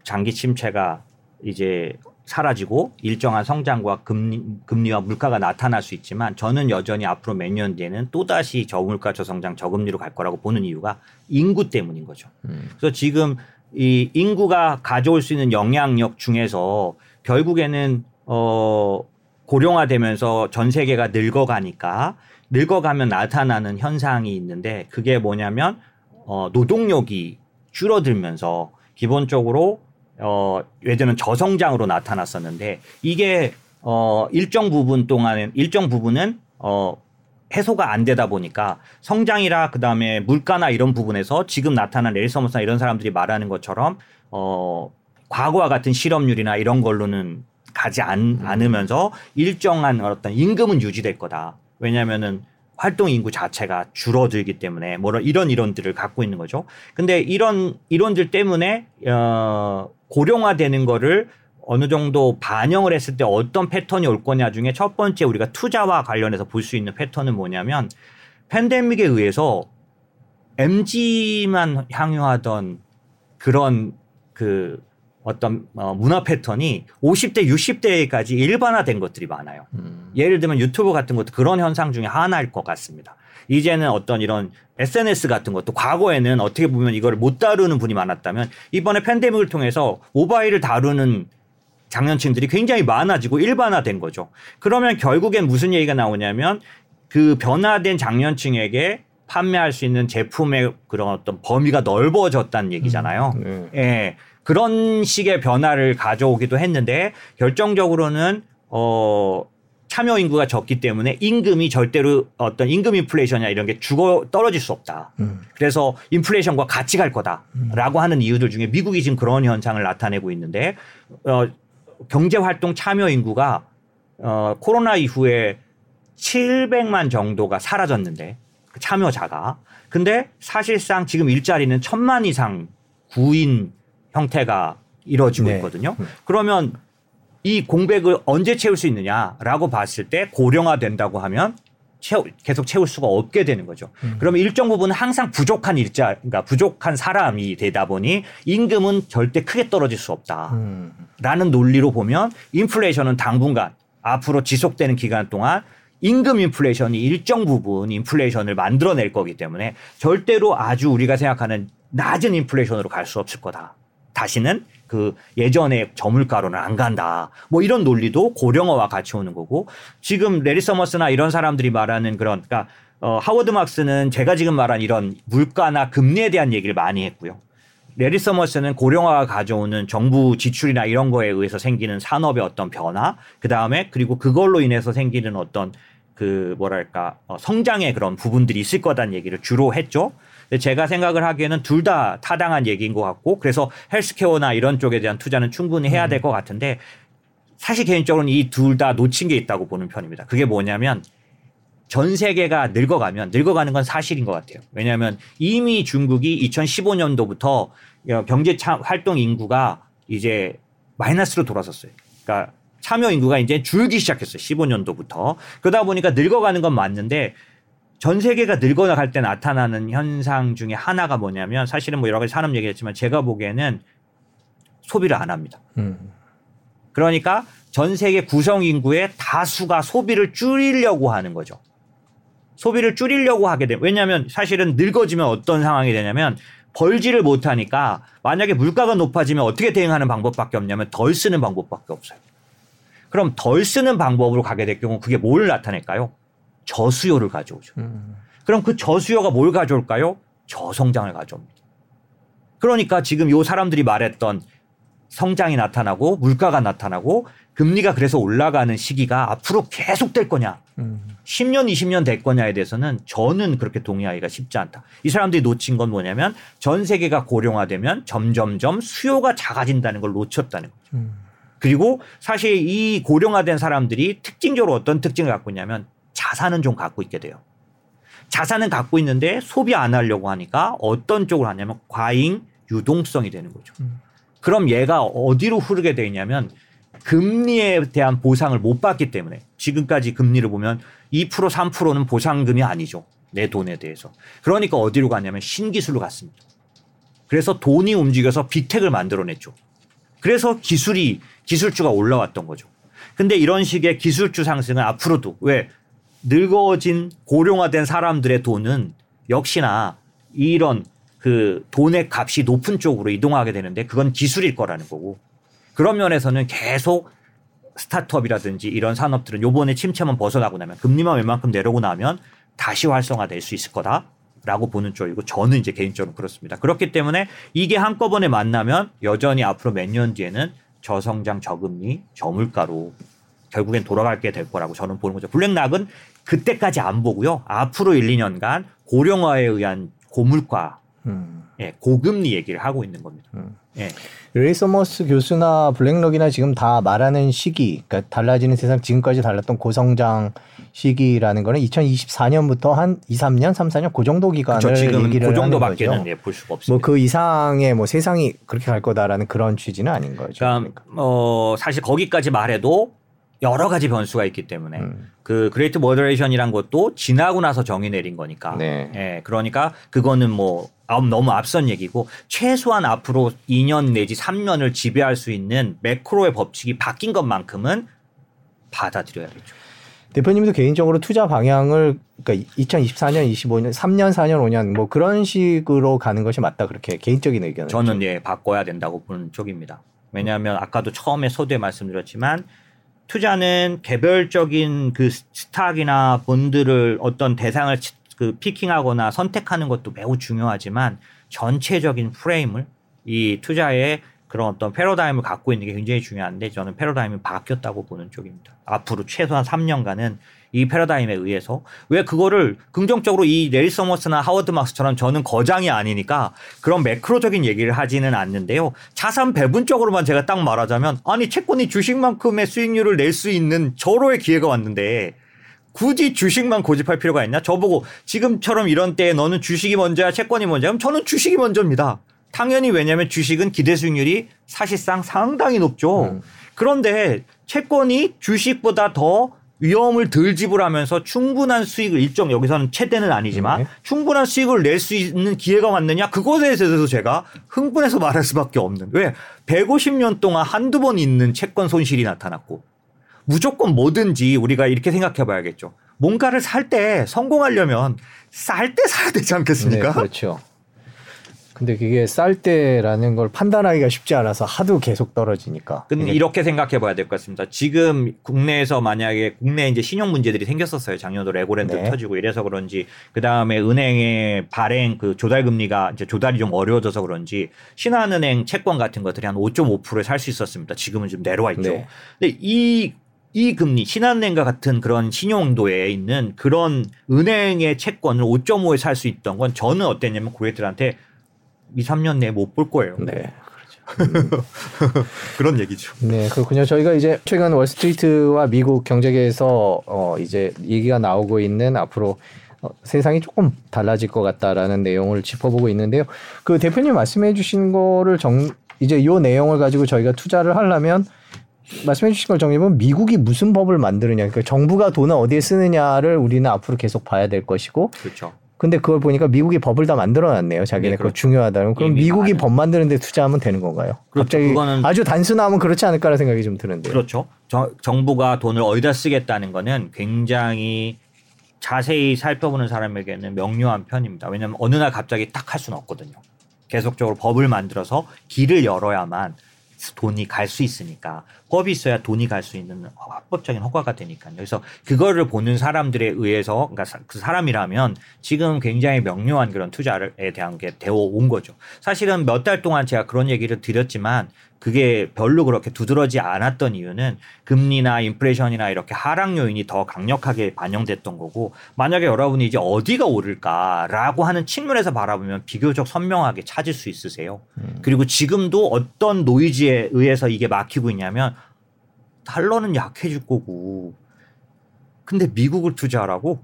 장기 침체가 이제 사라지고 일정한 성장과 금리, 금리와 물가가 나타날 수 있지만 저는 여전히 앞으로 몇 년 뒤에는 또다시 저물가, 저성장, 저금리로 갈 거라고 보는 이유가 인구 때문인 거죠. 음. 그래서 지금 이 인구가 가져올 수 있는 영향력 중에서 결국에는 어, 고령화되면서 전 세계가 늙어가니까 늙어가면 나타나는 현상이 있는데 그게 뭐냐면 어, 노동력이 줄어들면서 기본적으로 어, 예전에는 저성장으로 나타났었는데 이게 어, 일정 부분 동안은 일정 부분은 어, 해소가 안 되다 보니까 성장이라 그다음에 물가나 이런 부분에서 지금 나타난 레리 서머스나 이런 사람들이 말하는 것처럼 어, 과거와 같은 실업률이나 이런 걸로는 가지 않, 않으면서 일정한 어떤 임금은 유지될 거다. 왜냐하면은 활동 인구 자체가 줄어들기 때문에 뭐 이런 이론들을 갖고 있는 거죠. 근데 이런 이론들 때문에 어 고령화되는 거를 어느 정도 반영을 했을 때 어떤 패턴이 올 거냐 중에 첫 번째 우리가 투자와 관련해서 볼 수 있는 패턴은 뭐냐면 팬데믹에 의해서 엠지만 향유하던 그런 그 어떤 문화 패턴이 오십 대, 육십 대까지 일반화된 것들이 많아요. 음. 예를 들면 유튜브 같은 것도 그런 현상 중에 하나일 것 같습니다. 이제는 어떤 이런 에스엔에스 같은 것도 과거에는 어떻게 보면 이걸 못 다루는 분이 많았다면 이번에 팬데믹을 통해서 모바일을 다루는 장년층들이 굉장히 많아지고 일반화된 거죠. 그러면 결국엔 무슨 얘기가 나오냐면 그 변화된 장년층에게 판매할 수 있는 제품의 그런 어떤 범위가 넓어졌다는 얘기잖아요. 음. 네. 예. 그런 식의 변화를 가져오기도 했는데 결정적으로는 어 참여 인구가 적기 때문에 임금이 절대로 어떤 임금 인플레이션이나 이런 게 죽어 떨어질 수 없다. 음. 그래서 인플레이션과 같이 갈 거다라고 음. 하는 이유들 중에 미국이 지금 그런 현상을 나타내고 있는데 어 경제 활동 참여 인구가 어 코로나 이후에 칠백만 정도가 사라졌는데 그 참여자가 근데 사실상 지금 일자리는 천만 이상 구인 형태가 이루어지고 네. 있거든요. 그러면 이 공백을 언제 채울 수 있느냐라고 봤을 때 고령화된다고 하면 채우, 계속 채울 수가 없게 되는 거죠. 음. 그러면 일정 부분은 항상 부족한 일자, 그러니까 부족한 사람이 되다 보니 임금은 절대 크게 떨어질 수 없다라는 음. 논리로 보면 인플레이션은 당분간 앞으로 지속되는 기간 동안 임금 인플레이션이 일정 부분 인플레이션을 만들어낼 거기 때문에 절대로 아주 우리가 생각하는 낮은 인플레이션으로 갈 수 없을 거다. 다시는 그 예전의 저물가로는 안 간다. 뭐 이런 논리도 고령화와 같이 오는 거고 지금 레리 서머스나 이런 사람들이 말하는 그런 그러니까 어, 하워드 막스는 제가 지금 말한 이런 물가나 금리에 대한 얘기를 많이 했고요. 레리 서머스는 고령화가 가져오는 정부 지출이나 이런 거에 의해서 생기는 산업의 어떤 변화 그다음에 그리고 그걸로 인해서 생기는 어떤 그 뭐랄까 어, 성장의 그런 부분들이 있을 거다는 얘기를 주로 했죠. 제가 생각을 하기에는 둘 다 타당한 얘기인 것 같고 그래서 헬스케어나 이런 쪽에 대한 투자는 충분히 해야 될 것 같은데 사실 개인적으로는 이 둘 다 놓친 게 있다고 보는 편입니다. 그게 뭐냐면 전 세계가 늙어가면 늙어가는 건 사실인 것 같아요. 왜냐하면 이미 중국이 이천십오 년도부터 경제 참, 활동 인구가 이제 마이너스로 돌아섰어요. 그러니까 참여 인구가 이제 줄기 시작했어요. 십오 년도부터. 그러다 보니까 늙어가는 건 맞는데 전 세계가 늙어나갈 때 나타나는 현상 중에 하나가 뭐냐면 사실은 뭐 여러 가지 산업 얘기했지만 제가 보기에는 소비를 안 합니다. 음. 그러니까 전 세계 구성 인구의 다수가 소비를 줄이려고 하는 거죠. 소비를 줄이려고 하게 되면 왜냐하면 사실은 늙어지면 어떤 상황이 되냐면 벌지를 못하니까 만약에 물가가 높아지면 어떻게 대응하는 방법밖에 없냐면 덜 쓰는 방법밖에 없어요. 그럼 덜 쓰는 방법으로 가게 될 경우 그게 뭘 나타낼까요? 저수요를 가져오죠. 음. 그럼 그 저수요가 뭘 가져올까요? 저성장을 가져옵니다. 그러니까 지금 요 사람들이 말했던 성장이 나타나고 물가가 나타나고 금리가 그래서 올라가는 시기가 앞으로 계속 될 거냐 음. 십 년 이십 년 될 거냐에 대해서는 저는 그렇게 동의하기가 쉽지 않다. 이 사람들이 놓친 건 뭐냐면 전 세계가 고령화되면 점점점 수요가 작아진다는 걸 놓쳤다는 거죠. 음. 그리고 사실 이 고령화된 사람들이 특징적으로 어떤 특징을 갖고 있냐면 자산은 좀 갖고 있게 돼요. 자산은 갖고 있는데 소비 안 하려고 하니까 어떤 쪽으로 하냐면 과잉 유동성이 되는 거죠. 음. 그럼 얘가 어디로 흐르게 되냐면 금리에 대한 보상을 못 받기 때문에 지금까지 금리를 보면 이 퍼센트 삼 퍼센트는 보상금이 아니죠. 내 돈에 대해서. 그러니까 어디로 가냐면 신기술로 갔습니다. 그래서 돈이 움직여서 빅텍을 만들어냈죠. 그래서 기술이 기술주가 올라왔던 거죠. 근데 이런 식의 기술주 상승은 앞으로도 왜? 늙어진 고령화된 사람들의 돈은 역시나 이런 그 돈의 값이 높은 쪽으로 이동하게 되는데 그건 기술일 거라는 거고 그런 면에서는 계속 스타트업이라든지 이런 산업들은 요번에 침체만 벗어나고 나면 금리만 웬만큼 내려오고 나면 다시 활성화될 수 있을 거다라고 보는 쪽이고 저는 이제 개인적으로 그렇습니다. 그렇기 때문에 이게 한꺼번에 만나면 여전히 앞으로 몇 년 뒤에는 저성장, 저금리, 저물가로 결국엔 돌아갈게 될 거라고 저는 보는 거죠. 블랙락은 그때까지 안 보고요. 앞으로 일, 이 년간 고령화에 의한 고물가, 음. 예, 고금리 얘기를 하고 있는 겁니다. 음. 예. 레이 서머스 교수나 블랙록이나 지금 다 말하는 시기, 그러니까 달라지는 세상, 지금까지 달랐던 고성장 시기라는 거는 이천이십사 년부터 한 이, 삼 년, 삼, 사 년 그 정도 기간을 그쵸, 지금 얘기를 그 정도밖에는 하는 거죠. 예, 볼 수가 없습니다. 뭐 그 이상의 뭐 세상이 그렇게 갈 거다라는 그런 취지는 아닌 거죠. 그러니까, 그러니까. 어, 사실 거기까지 말해도 여러 가지 변수가 있기 때문에 음. 그 그레이트 모더레이션이란 것도 지나고 나서 정의 내린 거니까 네. 예, 그러니까 그거는 뭐 너무 앞선 얘기고 최소한 앞으로 이 년 내지 삼 년을 지배할 수 있는 매크로의 법칙이 바뀐 것만큼은 받아들여야겠죠. 대표님도 개인적으로 투자 방향을 그러니까 이천이십사 년, 이십오 년, 삼 년, 사 년, 오 년 뭐 그런 식으로 가는 것이 맞다 그렇게 개인적인 의견을 저는 예, 바꿔야 된다고 보는 쪽입니다. 왜냐하면 아까도 처음에 서두에 말씀드렸지만 투자는 개별적인 그 스탁이나 본드를 어떤 대상을 그 피킹하거나 선택하는 것도 매우 중요하지만 전체적인 프레임을 이 투자의 그런 어떤 패러다임을 갖고 있는 게 굉장히 중요한데 저는 패러다임이 바뀌었다고 보는 쪽입니다. 앞으로 최소한 삼 년간은 이 패러다임에 의해서 왜 그거를 긍정적으로 이 레이 서머스나 하워드 막스처럼 저는 거장이 아니니까 그런 매크로적인 얘기를 하지는 않는데요. 자산 배분적으로만 제가 딱 말하자면 아니 채권이 주식만큼의 수익률을 낼 수 있는 절호의 기회가 왔는데 굳이 주식만 고집할 필요가 있나? 저보고 지금처럼 이런 때에 너는 주식이 먼저야 채권이 먼저야? 그럼 저는 주식이 먼저입니다. 당연히 왜냐하면 주식은 기대 수익률이 사실상 상당히 높죠. 음. 그런데 채권이 주식보다 더 위험을 덜 지불하면서 충분한 수익을 일정 여기서는 최대는 아니지만 네. 충분한 수익을 낼 수 있는 기회가 왔느냐 그것에 대해서 제가 흥분해서 말할 수밖에 없는 왜 백오십 년 동안 한두 번 있는 채권 손실이 나타났고 무조건 뭐든지 우리가 이렇게 생각해 봐야겠죠. 뭔가를 살 때 성공하려면 쌀 때 사야 되지 않겠습니까? 네, 그렇죠. 근데 그게 쌀 때라는 걸 판단하기가 쉽지 않아서 하도 계속 떨어지니까. 근데 이렇게 생각해 봐야 될 것 같습니다. 지금 국내에서 만약에 국내 이제 신용 문제들이 생겼었어요. 작년도 레고랜드 네. 터지고 이래서 그런지 그다음에 은행의 발행 그 조달 금리가 이제 조달이 좀 어려워져서 그런지 신한은행 채권 같은 것들이 한 오 점 오 퍼센트에 살 수 있었습니다. 지금은 좀 내려와 있죠. 네. 근데 이 이 금리, 신한은행과 같은 그런 신용도에 있는 그런 은행의 채권을 오 점 오에 살 수 있던 건 저는 어땠냐면 고객들한테 이, 삼 년 내에 못 볼 거예요. 네, 그렇죠. 그런 얘기죠. 네, 그렇군요. 저희가 이제 최근 월스트리트와 미국 경제계에서 어 이제 얘기가 나오고 있는 앞으로 어 세상이 조금 달라질 것 같다라는 내용을 짚어보고 있는데요. 그 대표님 말씀해 주신 거를 정 이제 이 내용을 가지고 저희가 투자를 하려면 말씀해 주신 걸 정리해보면 미국이 무슨 법을 만드느냐, 그러니까 정부가 돈을 어디에 쓰느냐를 우리는 앞으로 계속 봐야 될 것이고. 그렇죠. 근데 그걸 보니까 미국이 법을 다 만들어놨네요. 자기네 네, 그거 중요하다면. 그럼 예, 미국이 많은. 법 만드는데 투자하면 되는 건가요? 그렇죠. 갑자기 그거는 아주 단순하면 그렇지 않을까라는 생각이 좀 드는데요. 그렇죠. 저, 정부가 돈을 어디다 쓰겠다는 거는 굉장히 자세히 살펴보는 사람에게는 명료한 편입니다. 왜냐하면 어느 날 갑자기 딱 할 수는 없거든요. 계속적으로 법을 만들어서 길을 열어야만 돈이 갈 수 있으니까 법이 있어야 돈이 갈 수 있는 합법적인 허가가 되니까요. 그래서 그거를 보는 사람들에 의해서 그러니까 그 사람이라면 지금 굉장히 명료한 그런 투자에 대한 게 되어온 거죠. 사실은 몇 달 동안 제가 그런 얘기를 드렸지만 그게 별로 그렇게 두드러지 않았던 이유는 금리나 인플레이션이나 이렇게 하락 요인이 더 강력하게 반영됐던 거고, 만약에 여러분이 이제 어디가 오를까라고 하는 측면에서 바라보면 비교적 선명하게 찾을 수 있으세요. 음. 그리고 지금도 어떤 노이즈에 의해서 이게 막히고 있냐면 달러는 약해질 거고, 근데 미국을 투자하라고?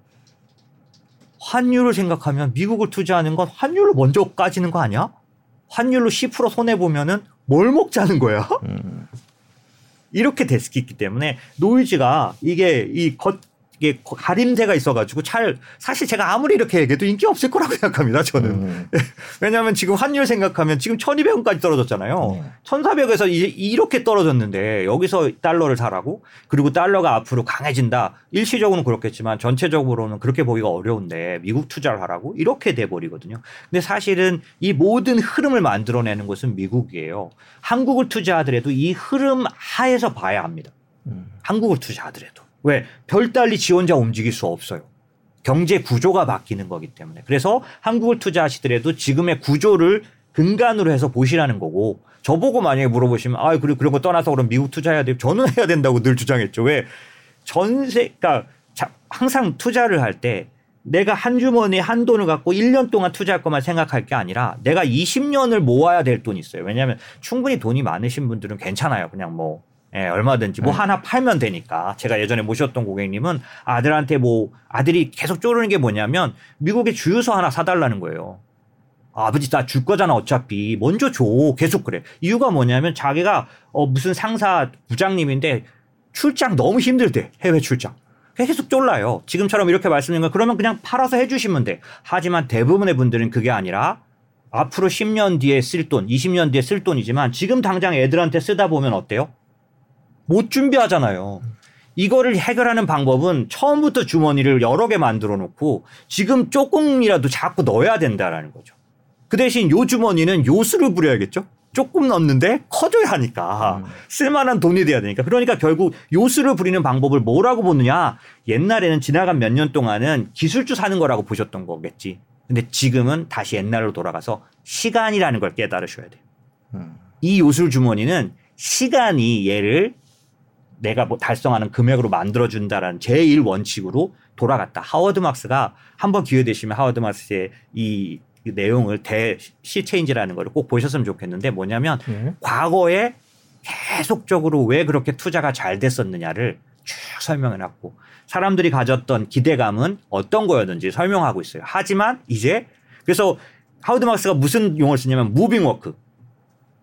환율을 생각하면 미국을 투자하는 건 환율을 먼저 까지는 거 아니야? 환율로 십 퍼센트 손해보면은 뭘 먹자는 거야? 음. 이렇게 될 수 있기 때문에 노이즈가 이게 이 겉, 이게 가림새가 있어가지고 잘 사실 제가 아무리 이렇게 얘기해도 인기 없을 거라고 생각합니다. 저는. 음. 왜냐하면 지금 환율 생각하면 지금 천이백 원까지 떨어졌잖아요. 음. 천사백 원에서 이제 이렇게 떨어졌는데 여기서 달러를 사라고? 그리고 달러가 앞으로 강해진다. 일시적으로는 그렇겠지만 전체적으로는 그렇게 보기가 어려운데 미국 투자를 하라고? 이렇게 돼버리거든요. 근데 사실은 이 모든 흐름을 만들어내는 곳은 미국이에요. 한국을 투자하더라도 이 흐름 하에서 봐야 합니다. 음. 한국을 투자하더라도. 왜? 별달리 지 혼자 움직일 수 없어요. 경제 구조가 바뀌는 거기 때문에. 그래서 한국을 투자하시더라도 지금의 구조를 근간으로 해서 보시라는 거고, 저보고 만약에 물어보시면 아, 그리고 그런 거 떠나서 그럼 미국 투자해야 돼요? 저는 해야 된다고 늘 주장했죠. 왜? 전세, 그러니까 항상 투자를 할 때 내가 한 주머니 한 돈을 갖고 일 년 동안 투자할 것만 생각할 게 아니라 내가 이십 년을 모아야 될 돈이 있어요. 왜냐하면 충분히 돈이 많으신 분들은 괜찮아요. 그냥 뭐. 예, 얼마든지 뭐 네. 하나 팔면 되니까. 제가 예전에 모셨던 고객님은 아들한테 뭐 아들이 계속 쪼르는 게 뭐냐면 미국에 주유소 하나 사달라는 거예요. 아, 아버지 나 줄 거잖아 어차피 먼저 줘. 계속 그래. 이유가 뭐냐면 자기가 어, 무슨 상사 부장님인데 출장 너무 힘들대. 해외 출장. 계속 쫄라요. 지금처럼 이렇게 말씀드린 건 그러면 그냥 팔아서 해주시면 돼. 하지만 대부분의 분들은 그게 아니라 앞으로 십 년 뒤에 쓸 돈, 이십 년 뒤에 쓸 돈이지만 지금 당장 애들한테 쓰다 보면 어때요? 못 준비하잖아요. 이거를 해결하는 방법은 처음부터 주머니를 여러 개 만들어 놓고 지금 조금이라도 자꾸 넣어야 된다라는 거죠. 그 대신 요 주머니는 요수를 부려야겠죠. 조금 넣는데 커져야 하니까 쓸만한 돈이 돼야 되니까. 그러니까 결국 요수를 부리는 방법을 뭐라고 보느냐. 옛날에는 지나간 몇 년 동안은 기술주 사는 거라고 보셨던 거겠지. 근데 지금은 다시 옛날로 돌아가서 시간이라는 걸 깨달으셔야 돼요. 이 요술 주머니는 시간이 얘를 내가 뭐 달성하는 금액으로 만들어준다라는 제일 원칙으로 돌아갔다. 하워드 막스가 한번 기회 되시면 하워드 막스의 이 내용을 대시체인지라는 걸 꼭 보셨으면 좋겠는데 뭐냐면 네. 과거에 계속적으로 왜 그렇게 투자가 잘 됐었느냐를 쭉 설명해놨고 사람들이 가졌던 기대감은 어떤 거였는지 설명하고 있어요. 하지만 이제 그래서 하워드 막스가 무슨 용어를 쓰냐면 무빙워크.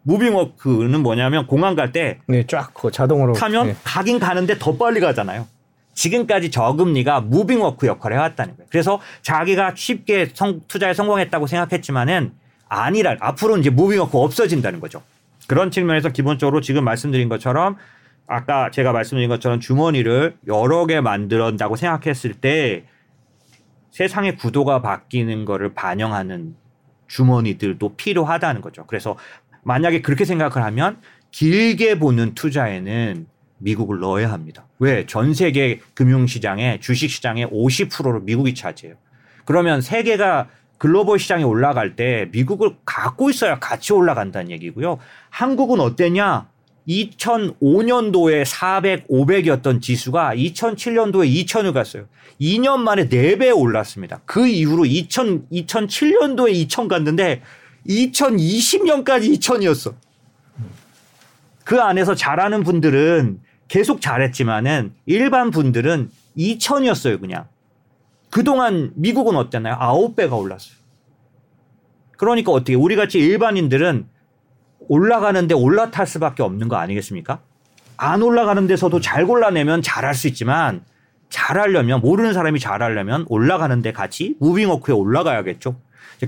무빙워크는 뭐냐면 공항 갈 때 네, 쫙 그거 자동으로 타면 네. 가긴 가는데 더 빨리 가잖아요. 지금까지 저금리가 무빙워크 역할을 해왔다는 거예요. 그래서 자기가 쉽게 성, 투자에 성공했다고 생각했지만은 아니라 앞으로 이제 무빙워크 없어진다는 거죠. 그런 측면에서 기본적으로 지금 말씀드린 것처럼 아까 제가 말씀드린 것처럼 주머니를 여러 개 만들었다고 생각했을 때 세상의 구도가 바뀌는 거를 반영하는 주머니들도 필요하다는 거죠. 그래서 만약에 그렇게 생각을 하면 길게 보는 투자에는 미국을 넣어야 합니다. 왜? 전 세계 금융시장에 주식시장의 오십 퍼센트를 미국이 차지해요. 그러면 세계가 글로벌 시장에 올라갈 때 미국을 갖고 있어야 같이 올라간다는 얘기고요. 한국은 어땠냐? 이천오 년도에 사백, 오백이었던 지수가 이천칠 년도에 이천으로 갔어요. 이 년 만에 네 배 올랐습니다. 그 이후로 이천, 이천칠 년도에 이천 갔는데 이천이십 년까지 이천이었어. 그 안에서 잘하는 분들은 계속 잘했지만은 일반 분들은 이천이었어요, 그냥. 그동안 미국은 어땠나요? 아홉 배가 올랐어요. 그러니까 어떻게 우리같이 일반인들은 올라가는데 올라탈 수밖에 없는 거 아니겠습니까? 안 올라가는 데서도 잘 골라내면 잘할 수 있지만 잘하려면 모르는 사람이 잘하려면 올라가는데 같이 무빙워크에 올라가야겠죠.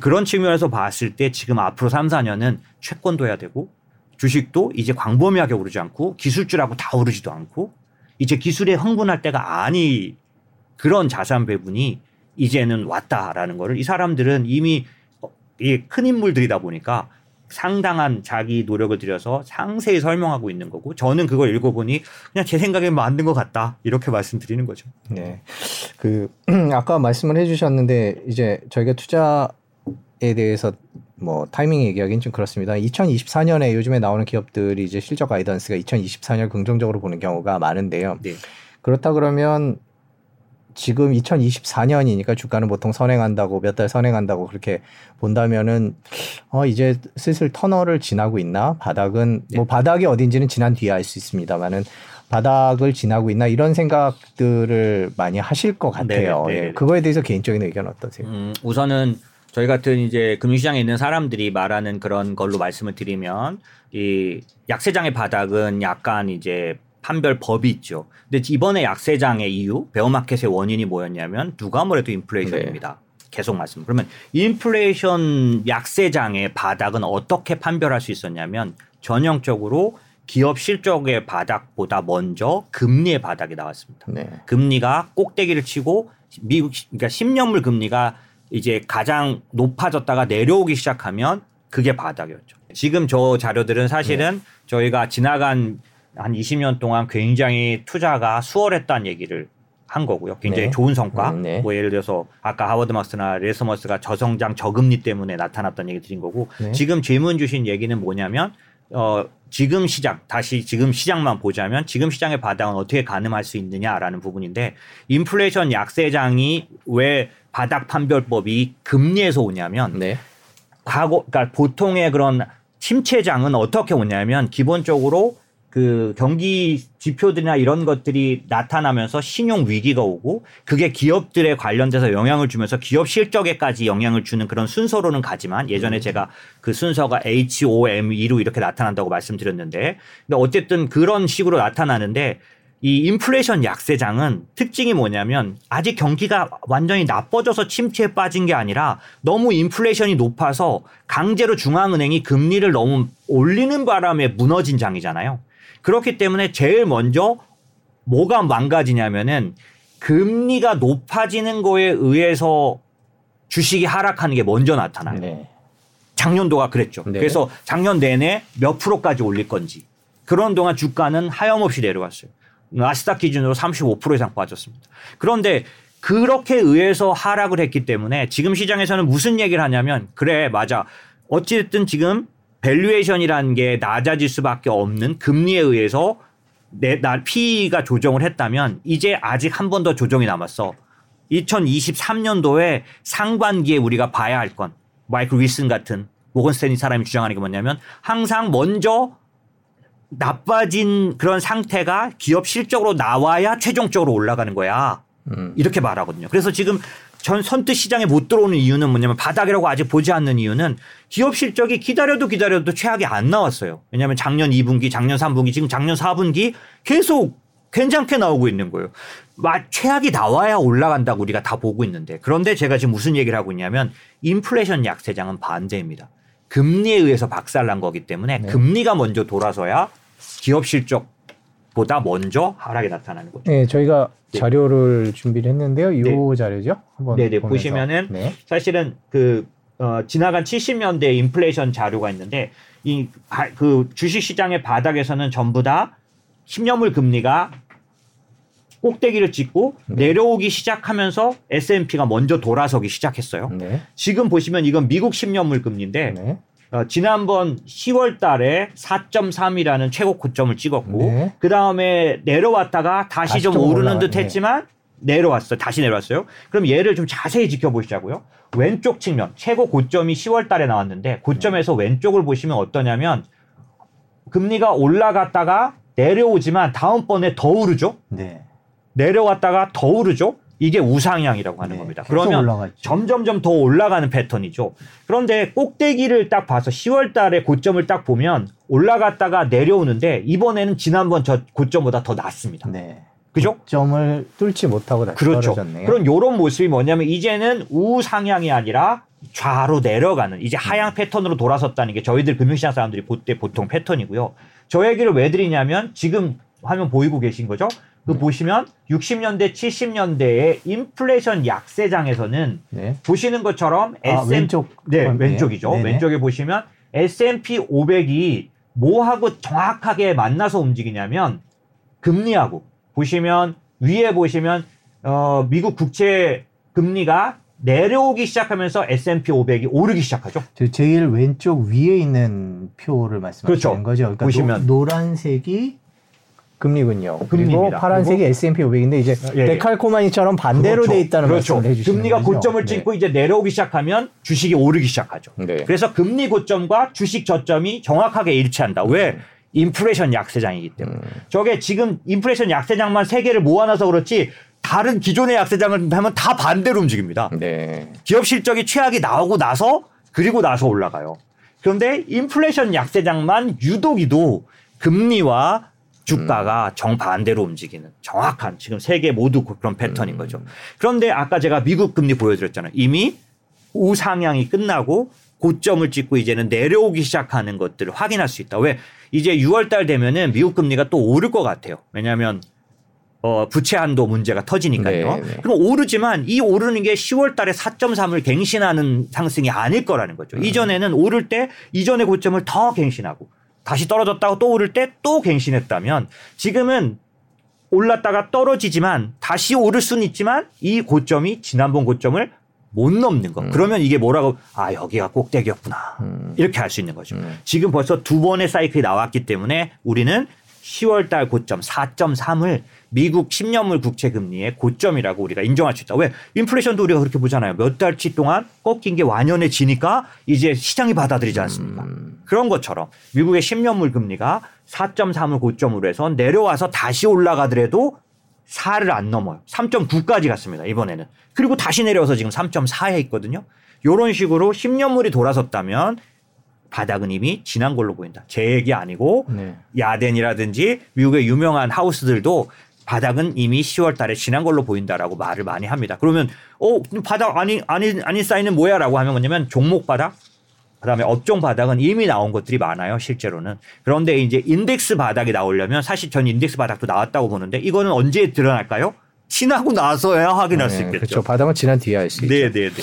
그런 측면에서 봤을 때 지금 앞으로 삼, 사 년은 채권도 해야 되고 주식도 이제 광범위하게 오르지 않고 기술주라고 다 오르지도 않고 이제 기술에 흥분할 때가 아니 그런 자산 배분이 이제는 왔다라는 거를 이 사람들은 이미 큰 인물들이다 보니까 상당한 자기 노력을 들여서 상세히 설명하고 있는 거고 저는 그걸 읽어보니 그냥 제 생각에 맞는 것 같다 이렇게 말씀드리는 거죠. 네, 그 아까 말씀을 해주셨는데 이제 저희가 투자에 대해서 뭐 타이밍 얘기하기는 좀 그렇습니다. 이천이십사 년에 요즘에 나오는 기업들이 이제 실적 가이던스가 이천이십사 년 긍정적으로 보는 경우가 많은데요. 네. 그렇다 그러면 지금 이천이십사 년이니까 주가는 보통 선행한다고 몇 달 선행한다고 그렇게 본다면은 어 이제 슬슬 터널을 지나고 있나 바닥은 네. 뭐 바닥이 어딘지는 지난 뒤에 알 수 있습니다만은 바닥을 지나고 있나 이런 생각들을 많이 하실 것 같아요. 네, 네, 네. 예. 그거에 대해서 개인적인 의견 어떠세요? 음, 우선은 저희 같은 이제 금융시장에 있는 사람들이 말하는 그런 걸로 말씀을 드리면 이 약세장의 바닥은 약간 이제 판별 법이 있죠. 근데 이번에 약세장의 이유, 베어마켓의 원인이 뭐였냐면 누가 뭐래도 인플레이션입니다. 네. 계속 말씀. 그러면 인플레이션 약세장의 바닥은 어떻게 판별할 수 있었냐면 전형적으로 기업 실적의 바닥보다 먼저 금리의 바닥이 나왔습니다. 네. 금리가 꼭대기를 치고 미국 그러니까 십 년물 금리가 이제 가장 높아졌다가 내려오기 시작하면 그게 바닥이었죠. 지금 저 자료들은 사실은 네. 저희가 지나간 한 이십 년 동안 굉장히 투자가 수월했다는 얘기를 한 거고요. 굉장히 네. 좋은 성과. 음, 네. 뭐 예를 들어서 아까 하워드 막스나 레서머스가 저성장 저금리 때문에 나타났다는 얘기 드린 거고 네. 지금 질문 주신 얘기는 뭐냐면 어, 지금 시장 다시 지금 시장만 보자면 지금 시장의 바닥은 어떻게 가늠할 수 있느냐라는 부분인데 인플레이션 약세장이 왜 바닥 판별법이 금리에서 오냐면 네. 과거 그러니까 보통의 그런 침체장은 어떻게 오냐면 기본적으로 그 경기 지표들이나 이런 것들이 나타나면서 신용 위기가 오고 그게 기업들에 관련돼서 영향을 주면서 기업 실적에까지 영향을 주는 그런 순서로는 가지만 예전에 제가 그 순서가 에이치 오 엠 이로 이렇게 나타난다고 말씀드렸는데 근데 어쨌든 그런 식으로 나타나는데 이 인플레이션 약세장은 특징이 뭐냐면 아직 경기가 완전히 나빠져서 침체에 빠진 게 아니라 너무 인플레이션이 높아서 강제로 중앙은행이 금리를 너무 올리는 바람에 무너진 장이잖아요. 그렇기 때문에 제일 먼저 뭐가 망가지냐면은 금리가 높아지는 거에 의해서 주식이 하락하는 게 먼저 나타나요. 네. 작년도가 그랬죠. 네. 그래서 작년 내내 몇 프로까지 올릴 건지 그런 동안 주가는 하염없이 내려갔어요. 나스닥 기준으로 삼십오 퍼센트 이상 빠졌습니다. 그런데 그렇게 의해서 하락을 했기 때문에 지금 시장에서는 무슨 얘기를 하냐면 그래 맞아 어찌됐든 지금 밸류에이션이라는 게 낮아질 수밖에 없는 금리에 의해서 내, 나, 피이가 조정을 했다면 이제 아직 한 번 더 조정이 남았어. 이천이십삼 년도에 상반기에 우리가 봐야 할 건 마이클 윌슨 같은 모건스탠리 사람이 주장하는 게 뭐냐면 항상 먼저 나빠진 그런 상태가 기업 실적으로 나와야 최종적으로 올라가는 거야. 음. 이렇게 말하거든요. 그래서 지금 전 선뜻 시장에 못 들어오는 이유는 뭐냐면 바닥이라고 아직 보지 않는 이유는 기업 실적이 기다려도 기다려도 최악이 안 나왔어요. 왜냐하면 작년 이 분기, 작년 삼 분기, 지금 작년 사 분기 계속 괜찮게 나오고 있는 거예요. 막 최악이 나와야 올라간다고 우리가 다 보고 있는데 그런데 제가 지금 무슨 얘기를 하고 있냐면 인플레이션 약세장은 반대입니다. 금리에 의해서 박살난 거기 때문에 네. 금리가 먼저 돌아서야 기업 실적보다 먼저 하락이 나타나는 거죠. 네, 저희가 네. 자료를 준비를 했는데요. 이 네. 자료죠. 한번 네네, 보시면은 네. 사실은 그 어, 지나간 칠십 년대 인플레이션 자료가 있는데 이 그 주식 시장의 바닥에서는 전부 다 십 년물 금리가 꼭대기를 찍고 네. 내려오기 시작하면서 에스 앤 피가 먼저 돌아서기 시작했어요. 네. 지금 보시면 이건 미국 십 년물 금리인데 네. 어, 지난번 시월 달에 사 점 삼이라는 최고 고점을 찍었고 네. 그다음에 내려왔다가 다시, 다시 좀 오르는 듯 했지만 네. 내려왔어요. 다시 내려왔어요. 그럼 얘를 좀 자세히 지켜보시자고요. 왼쪽 측면 최고 고점이 시월 달에 나왔는데 고점에서 네. 왼쪽을 보시면 어떠냐면 금리가 올라갔다가 내려오지만 다음번에 더 오르죠. 네. 내려왔다가 더 오르죠. 이게 우상향이라고 하는 네, 겁니다. 그러면 올라갔죠. 점점점 더 올라가는 패턴이죠. 그런데 꼭대기를 딱 봐서 시월 달에 고점을 딱 보면 올라갔다가 내려오는데 이번에는 지난번 저 고점보다 더 낮습니다. 네. 그죠? 고점을 뚫지 못하고 다시 그렇죠. 떨어졌네요. 그럼 요런 모습이 뭐냐면 이제는 우상향이 아니라 좌로 내려가는 이제 하향 패턴으로 돌아섰다는 게 저희들 금융시장 사람들이 볼 때 보통 패턴이고요. 저 얘기를 왜 드리냐면 지금 화면 보이고 계신 거죠? 그 네. 보시면 육십 년대, 칠십 년대의 인플레이션 약세장에서는 네. 보시는 것처럼 아, 에스앤... 왼쪽 네, 네. 왼쪽이죠. 네네. 왼쪽에 보시면 에스앤피 오백이 뭐하고 정확하게 만나서 움직이냐면 금리하고 보시면 위에 보시면 어, 미국 국채 금리가 내려오기 시작하면서 에스앤피 오백이 오르기 시작하죠. 제일 왼쪽 위에 있는 표를 말씀하시는 그렇죠. 거죠. 그러니까 보시면 노, 노란색이 금리군요. 금리입니다. 그리고 파란색이 그리고 에스앤피 오백인데 이제 예, 예. 데칼코마니처럼 반대로 그렇죠. 돼 있다는 그렇죠. 말씀을 해주시는 금리가 거죠. 고점을 찍고 네. 이제 내려오기 시작하면 주식이 오르기 시작하죠. 네. 그래서 금리 고점과 주식 저점이 정확하게 일치한다. 왜? 인플레이션 약세장이기 때문에. 음. 저게 지금 인플레이션 약세장만 세 개를 모아놔서 그렇지 다른 기존의 약세장을 하면 다 반대로 움직입니다. 네. 기업 실적이 최악이 나오고 나서 그리고 나서 올라가요. 그런데 인플레이션 약세장만 유독이도 금리와 주가가 음. 정반대로 움직이는 정확한 지금 세 개 모두 그런 패턴인 음. 거죠. 그런데 아까 제가 미국 금리 보여드렸잖아요. 이미 우상향이 끝나고 고점을 찍고 이제는 내려오기 시작하는 것들을 확인할 수 있다. 왜? 이제 유월 달 되면은 미국 금리가 또 오를 것 같아요. 왜냐하면 어, 부채 한도 문제가 터지니까요. 네네. 그럼 오르지만 이 오르는 게 시월 달에 사 점 삼을 갱신하는 상승이 아닐 거라는 거죠. 음. 이전에는 오를 때 이전의 고점을 더 갱신하고 다시 떨어졌다고 또 오를 때 또 갱신했다면 지금은 올랐다가 떨어지지만 다시 오를 수는 있지만 이 고점이 지난번 고점을 못 넘는 거. 음. 그러면 이게 뭐라고 아 여기가 꼭대기였구나. 음. 이렇게 할 수 있는 거죠. 음. 지금 벌써 두 번의 사이클이 나왔기 때문에 우리는 시월 달 고점 사 점 삼을 미국 십 년물 국채 금리의 고점이라고 우리가 인정할 수 있다. 왜? 인플레이션도 우리가 그렇게 보잖아요. 몇 달치 동안 꺾인 게 완연해지니까 이제 시장이 받아들이지 않습니까? 음. 그런 것처럼 미국의 십 년물 금리가 사 점 삼을 고점으로 해서 내려와서 다시 올라가더라도 사를 안 넘어요. 삼 점 구까지 갔습니다. 이번에는. 그리고 다시 내려와서 지금 삼 점 사에 있거든요. 이런 식으로 십 년물이 돌아섰다면 바닥은 이미 지난 걸로 보인다. 제 얘기 아니고 네. 야덴이라든지 미국의 유명한 하우스들도 바닥은 이미 시월 달에 지난 걸로 보인다라고 말을 많이 합니다. 그러면 어 바닥 아니 아니 아닌 사인은 뭐야라고 하면 뭐냐면 종목 바닥 그다음에 업종 바닥은 이미 나온 것들이 많아요. 실제로는. 그런데 이제 인덱스 바닥이 나오려면 사실 전 인덱스 바닥도 나왔다고 보는데 이거는 언제 드러날까요? 지나고 나서야 확인할 네, 수 있겠죠. 그렇죠. 바닥은 지난 뒤에 알 수 있죠. 네, 네, 네.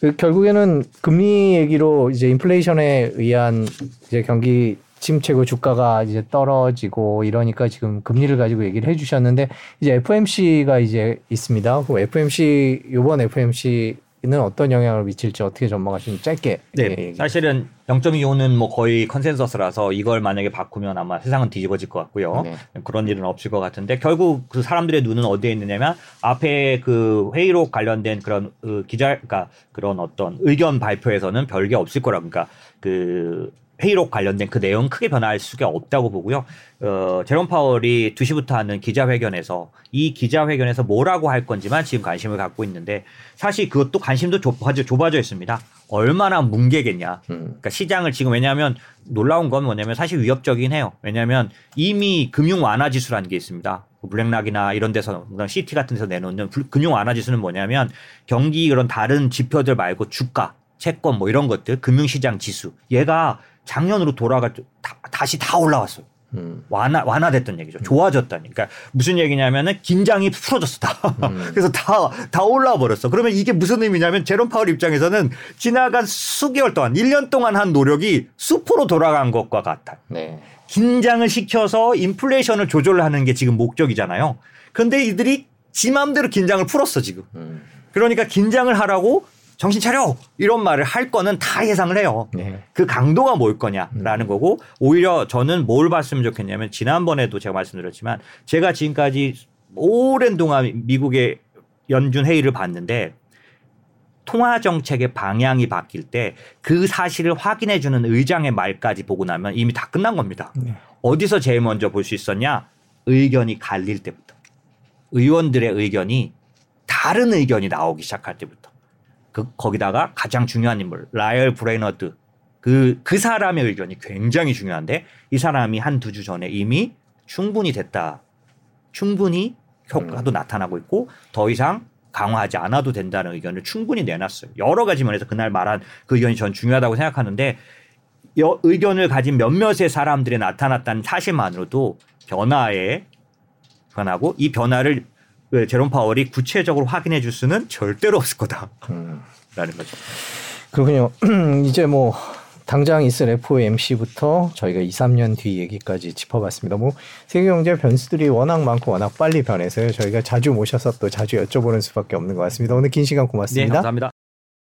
그 결국에는 금리 얘기로 이제 인플레이션에 의한 이제 경기 침체고 주가가 이제 떨어지고 이러니까 지금 금리를 가지고 얘기를 해 주셨는데 이제 에프오엠씨가 이제 있습니다. 그 에프오엠씨 요번 에프오엠씨는 어떤 영향을 미칠지 어떻게 전망하시는지 짧게 네. 예, 사실은 영 점 이오는 뭐 거의 컨센서스라서 이걸 만약에 바꾸면 아마 세상은 뒤집어질 것 같고요. 네. 그런 일은 없을 것 같은데 결국 그 사람들의 눈은 어디에 있느냐면 앞에 그 회의록 관련된 그런 그 기자, 그러니까 그런 어떤 의견 발표에서는 별게 없을 거라 그러니까 그 회의록 관련된 그 내용 크게 변화할 수가 없다고 보고요. 어, 제롬 파월이 두 시부터 하는 기자회견에서 이 기자회견에서 뭐라고 할 건지만 지금 관심을 갖고 있는데 사실 그것도 관심도 좁아져, 좁아져 있습니다. 얼마나 뭉개겠냐. 음. 그러니까 시장을 지금 왜냐하면 놀라운 건 뭐냐면 사실 위협적이긴 해요. 왜냐하면 이미 금융 완화 지수라는 게 있습니다. 블랙락이나 이런 데서 시티 같은 데서 내놓는 금융 완화 지수는 뭐냐면 경기 그런 다른 지표들 말고 주가, 채권 뭐 이런 것들 금융시장 지수 얘가 작년으로 돌아가 다, 다시 다 올라왔어요. 음. 완화, 완화됐던 얘기죠. 좋아졌다니. 그러니까 무슨 얘기냐면은 긴장이 풀어졌어. 다. 음. 그래서 다, 다 올라와 버렸어. 그러면 이게 무슨 의미냐면 제롬 파월 입장에서는 지나간 수개월 동안, 일 년 동안 한 노력이 수포로 돌아간 것과 같다. 네. 긴장을 시켜서 인플레이션을 조절하는 게 지금 목적이잖아요. 그런데 이들이 지 마음대로 긴장을 풀었어, 지금. 음. 그러니까 긴장을 하라고 정신 차려! 이런 말을 할 거는 다 예상을 해요. 네. 그 강도가 뭘 거냐라는 음. 거고 오히려 저는 뭘 봤으면 좋겠냐면 지난번에도 제가 말씀드렸지만 제가 지금까지 오랜 동안 미국의 연준 회의를 봤는데 통화 정책의 방향이 바뀔 때 그 사실을 확인해 주는 의장의 말까지 보고 나면 이미 다 끝난 겁니다. 네. 어디서 제일 먼저 볼 수 있었냐? 의견이 갈릴 때부터. 의원들의 의견이 다른 의견이 나오기 시작할 때부터. 그 거기다가 가장 중요한 인물 라이얼 브레이너드 그, 그 사람의 의견이 굉장히 중요한데 이 사람이 한두 주 전에 이미 충분히 됐다. 충분히 효과도 음. 나타나고 있고 더 이상 강화하지 않아도 된다는 의견을 충분히 내놨어요. 여러 가지 면에서 그날 말한 그 의견이 전 중요하다고 생각하는데 여, 의견을 가진 몇몇의 사람들이 나타났다는 사실만으로도 변화에 변하고 이 변화를 제롬 파월이 구체적으로 확인해 줄 수는 절대로 없을 거다라는 음. 거죠. 그렇군요. 이제 뭐 당장 있을 에프오엠씨부터 저희가 이, 삼 년 뒤 얘기까지 짚어봤습니다. 뭐 세계경제 변수들이 워낙 많고 워낙 빨리 변해서요. 저희가 자주 모셔서 또 자주 여쭤보는 수밖에 없는 것 같습니다. 오늘 긴 시간 고맙습니다. 네, 감사합니다.